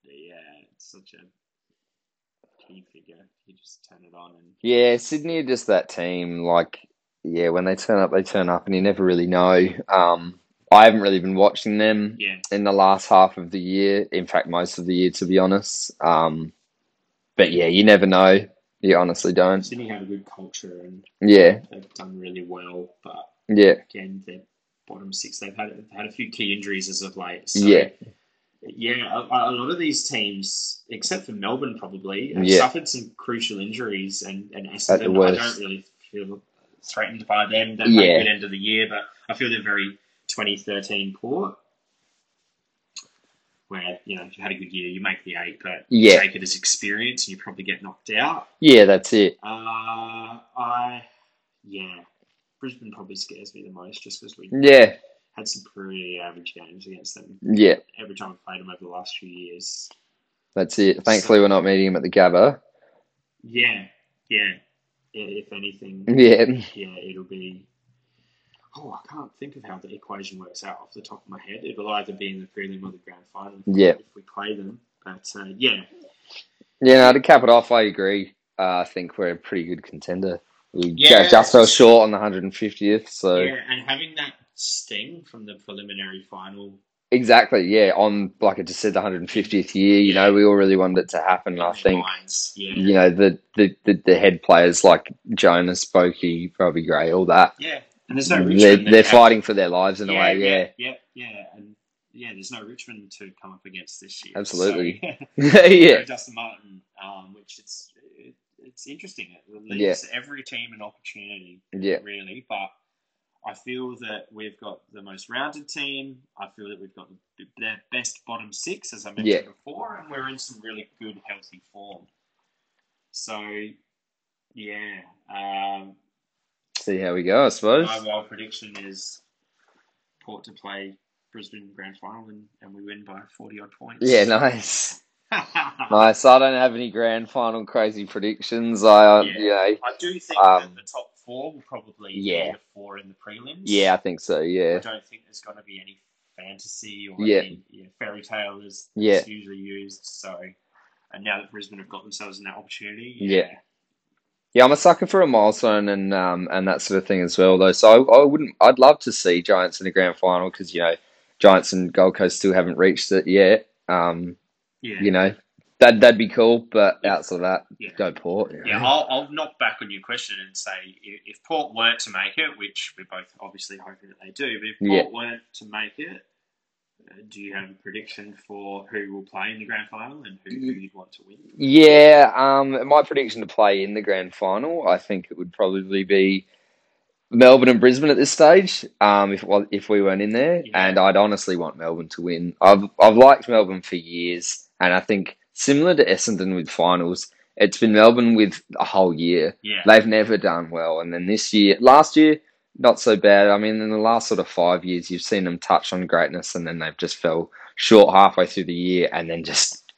Yeah, it's such a key figure. You just turn it on and... Yeah, Sydney are just that team. Like, yeah, when they turn up, they turn up, and you never really know. Um... I haven't really been watching them yeah. in the last half of the year. In fact, most of the year, to be honest. Um, but yeah, you never know. You honestly don't. Sydney have a good culture and yeah. they've done really well. But yeah. again, their bottom six, they've had they've had a few key injuries as of late. So, yeah, yeah. A, a lot of these teams, except for Melbourne, probably have yeah. suffered some crucial injuries, and and Aston, I don't really feel threatened by them. They yeah. had a good end of the year, but I feel they're very twenty thirteen Port, where, you know, if you had a good year, you make the eight, but yeah. you take it as experience and you probably get knocked out. Yeah, that's it. Uh, I, yeah, Brisbane probably scares me the most just because we yeah. had some pretty average games against them. Yeah. Every time I played them over the last few years. That's it. Thankfully, so, we're not meeting them at the Gabba. Yeah, yeah. If anything, yeah, yeah, it'll be... Oh, I can't think of how the equation works out off the top of my head. It'll either be in the prelim or the grand final if, yeah. if we play them. But, uh, yeah. Yeah, no, to cap it off, I agree. Uh, I think we're a pretty good contender. We yeah. just fell short on the one hundred fiftieth. So yeah, and having that sting from the preliminary final. Exactly, yeah. On, like I just said, the one hundred fiftieth year, you yeah. know, we all really wanted it to happen. I think, Wines, yeah. you know, the, the, the, the head players like Jonas, Boakey, Robbie Gray, all that. Yeah. And there's no Richmond. They're, they're fighting for their lives in yeah, a way, yeah. Yeah, yeah, yeah. And yeah, there's no Richmond to come up against this year. Absolutely. So, yeah. Dustin Martin, um, which it's it, it's interesting. It leaves yeah. every team an opportunity, yeah. really. But I feel that we've got the most rounded team. I feel that we've got the, their best bottom six, as I mentioned yeah. before, and we're in some really good, healthy form. So, yeah. Um, See how we go, I suppose. My wild prediction is Port to play Brisbane grand final and, and we win by forty-odd points. Yeah, nice. Nice. I don't have any grand final crazy predictions. I, yeah. you know, I do think um, that the top four will probably yeah. be the four in the prelims. Yeah, I think so, yeah. I don't think there's going to be any fantasy or yeah. any you know, fairy tale is yeah. usually used. So, and now that Brisbane have got themselves in that opportunity, yeah. yeah. Yeah, I'm a sucker for a milestone and um and that sort of thing as well, though. So I, I wouldn't. I'd love to see Giants in the grand final because you know Giants and Gold Coast still haven't reached it yet. Um, yeah. You know that that'd be cool, but yeah. outside of that, yeah. go Port. Yeah, yeah I'll, I'll knock back on your question and say if Port weren't to make it, which we're both obviously hoping that they do, but if Port yeah. weren't to make it, do you have a prediction for who will play in the grand final and who, who you'd want to win? Yeah, um, my prediction to play in the grand final, I think it would probably be Melbourne and Brisbane at this stage. Um, if well, if we weren't in there, yeah. and I'd honestly want Melbourne to win. I've I've liked Melbourne for years, and I think similar to Essendon with finals, it's been Melbourne with a whole year. Yeah. They've never done well, and then this year, last year. Not so bad. I mean, in the last sort of five years, you've seen them touch on greatness and then they've just fell short halfway through the year and then just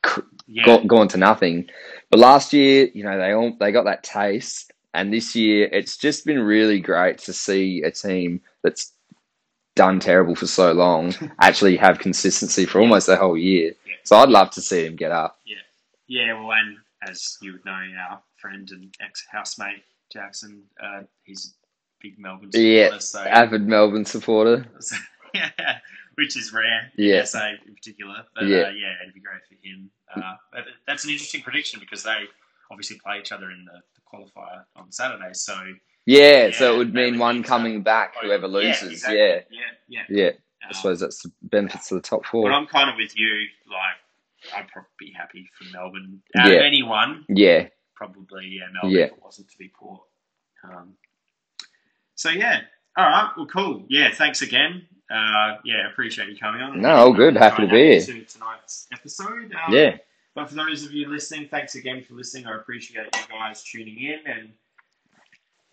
yeah. gone, gone to nothing. But last year, you know, they all, they got that taste. And this year, it's just been really great to see a team that's done terrible for so long actually have consistency for yeah. almost the whole year. Yeah. So I'd love to see them get up. Yeah, yeah. Well, and as you would know, our friend and ex-housemate, Jackson, uh, he's... big Melbourne supporter. Yeah, so, avid Melbourne supporter. So, yeah, which is rare in yeah. S A in particular. But yeah. Uh, yeah, it'd be great for him. Uh, that's an interesting prediction because they obviously play each other in the, the qualifier on Saturday. So yeah, yeah so it would mean one coming back, whoever loses. Yeah, exactly. yeah, yeah, yeah. yeah. I suppose that's the benefits um, of the top four. But I'm kind of with you. Like, I'd probably be happy for Melbourne. Out yeah. of anyone, yeah, probably yeah, Melbourne yeah. if it wasn't to be Port. Um, so, yeah. All right. Well, cool. Yeah, thanks again. Uh, yeah, appreciate you coming on. No, all good. Happy to be here. To tonight's episode. Um, yeah. But for those of you listening, thanks again for listening. I appreciate you guys tuning in and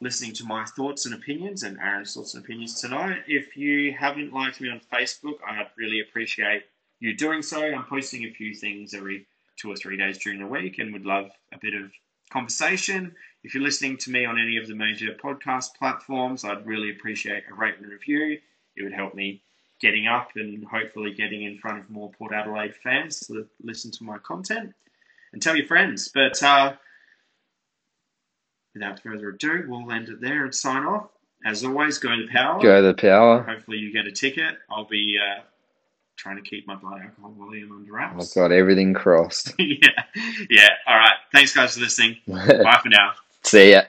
listening to my thoughts and opinions and Aaron's thoughts and opinions tonight. If you haven't liked me on Facebook, I'd really appreciate you doing so. I'm posting a few things every two or three days during the week and would love a bit of conversation. If you're listening to me on any of the major podcast platforms, I'd really appreciate a rate and review. It would help me getting up and hopefully getting in front of more Port Adelaide fans to listen to my content and tell your friends. But, uh, without further ado, we'll end it there and sign off. As always, go the power. Go the power. Hopefully you get a ticket. I'll be uh, trying to keep my blood alcohol volume under wraps. I've got everything crossed. yeah. Yeah. All right. Thanks, guys, for listening. Bye for now. See ya.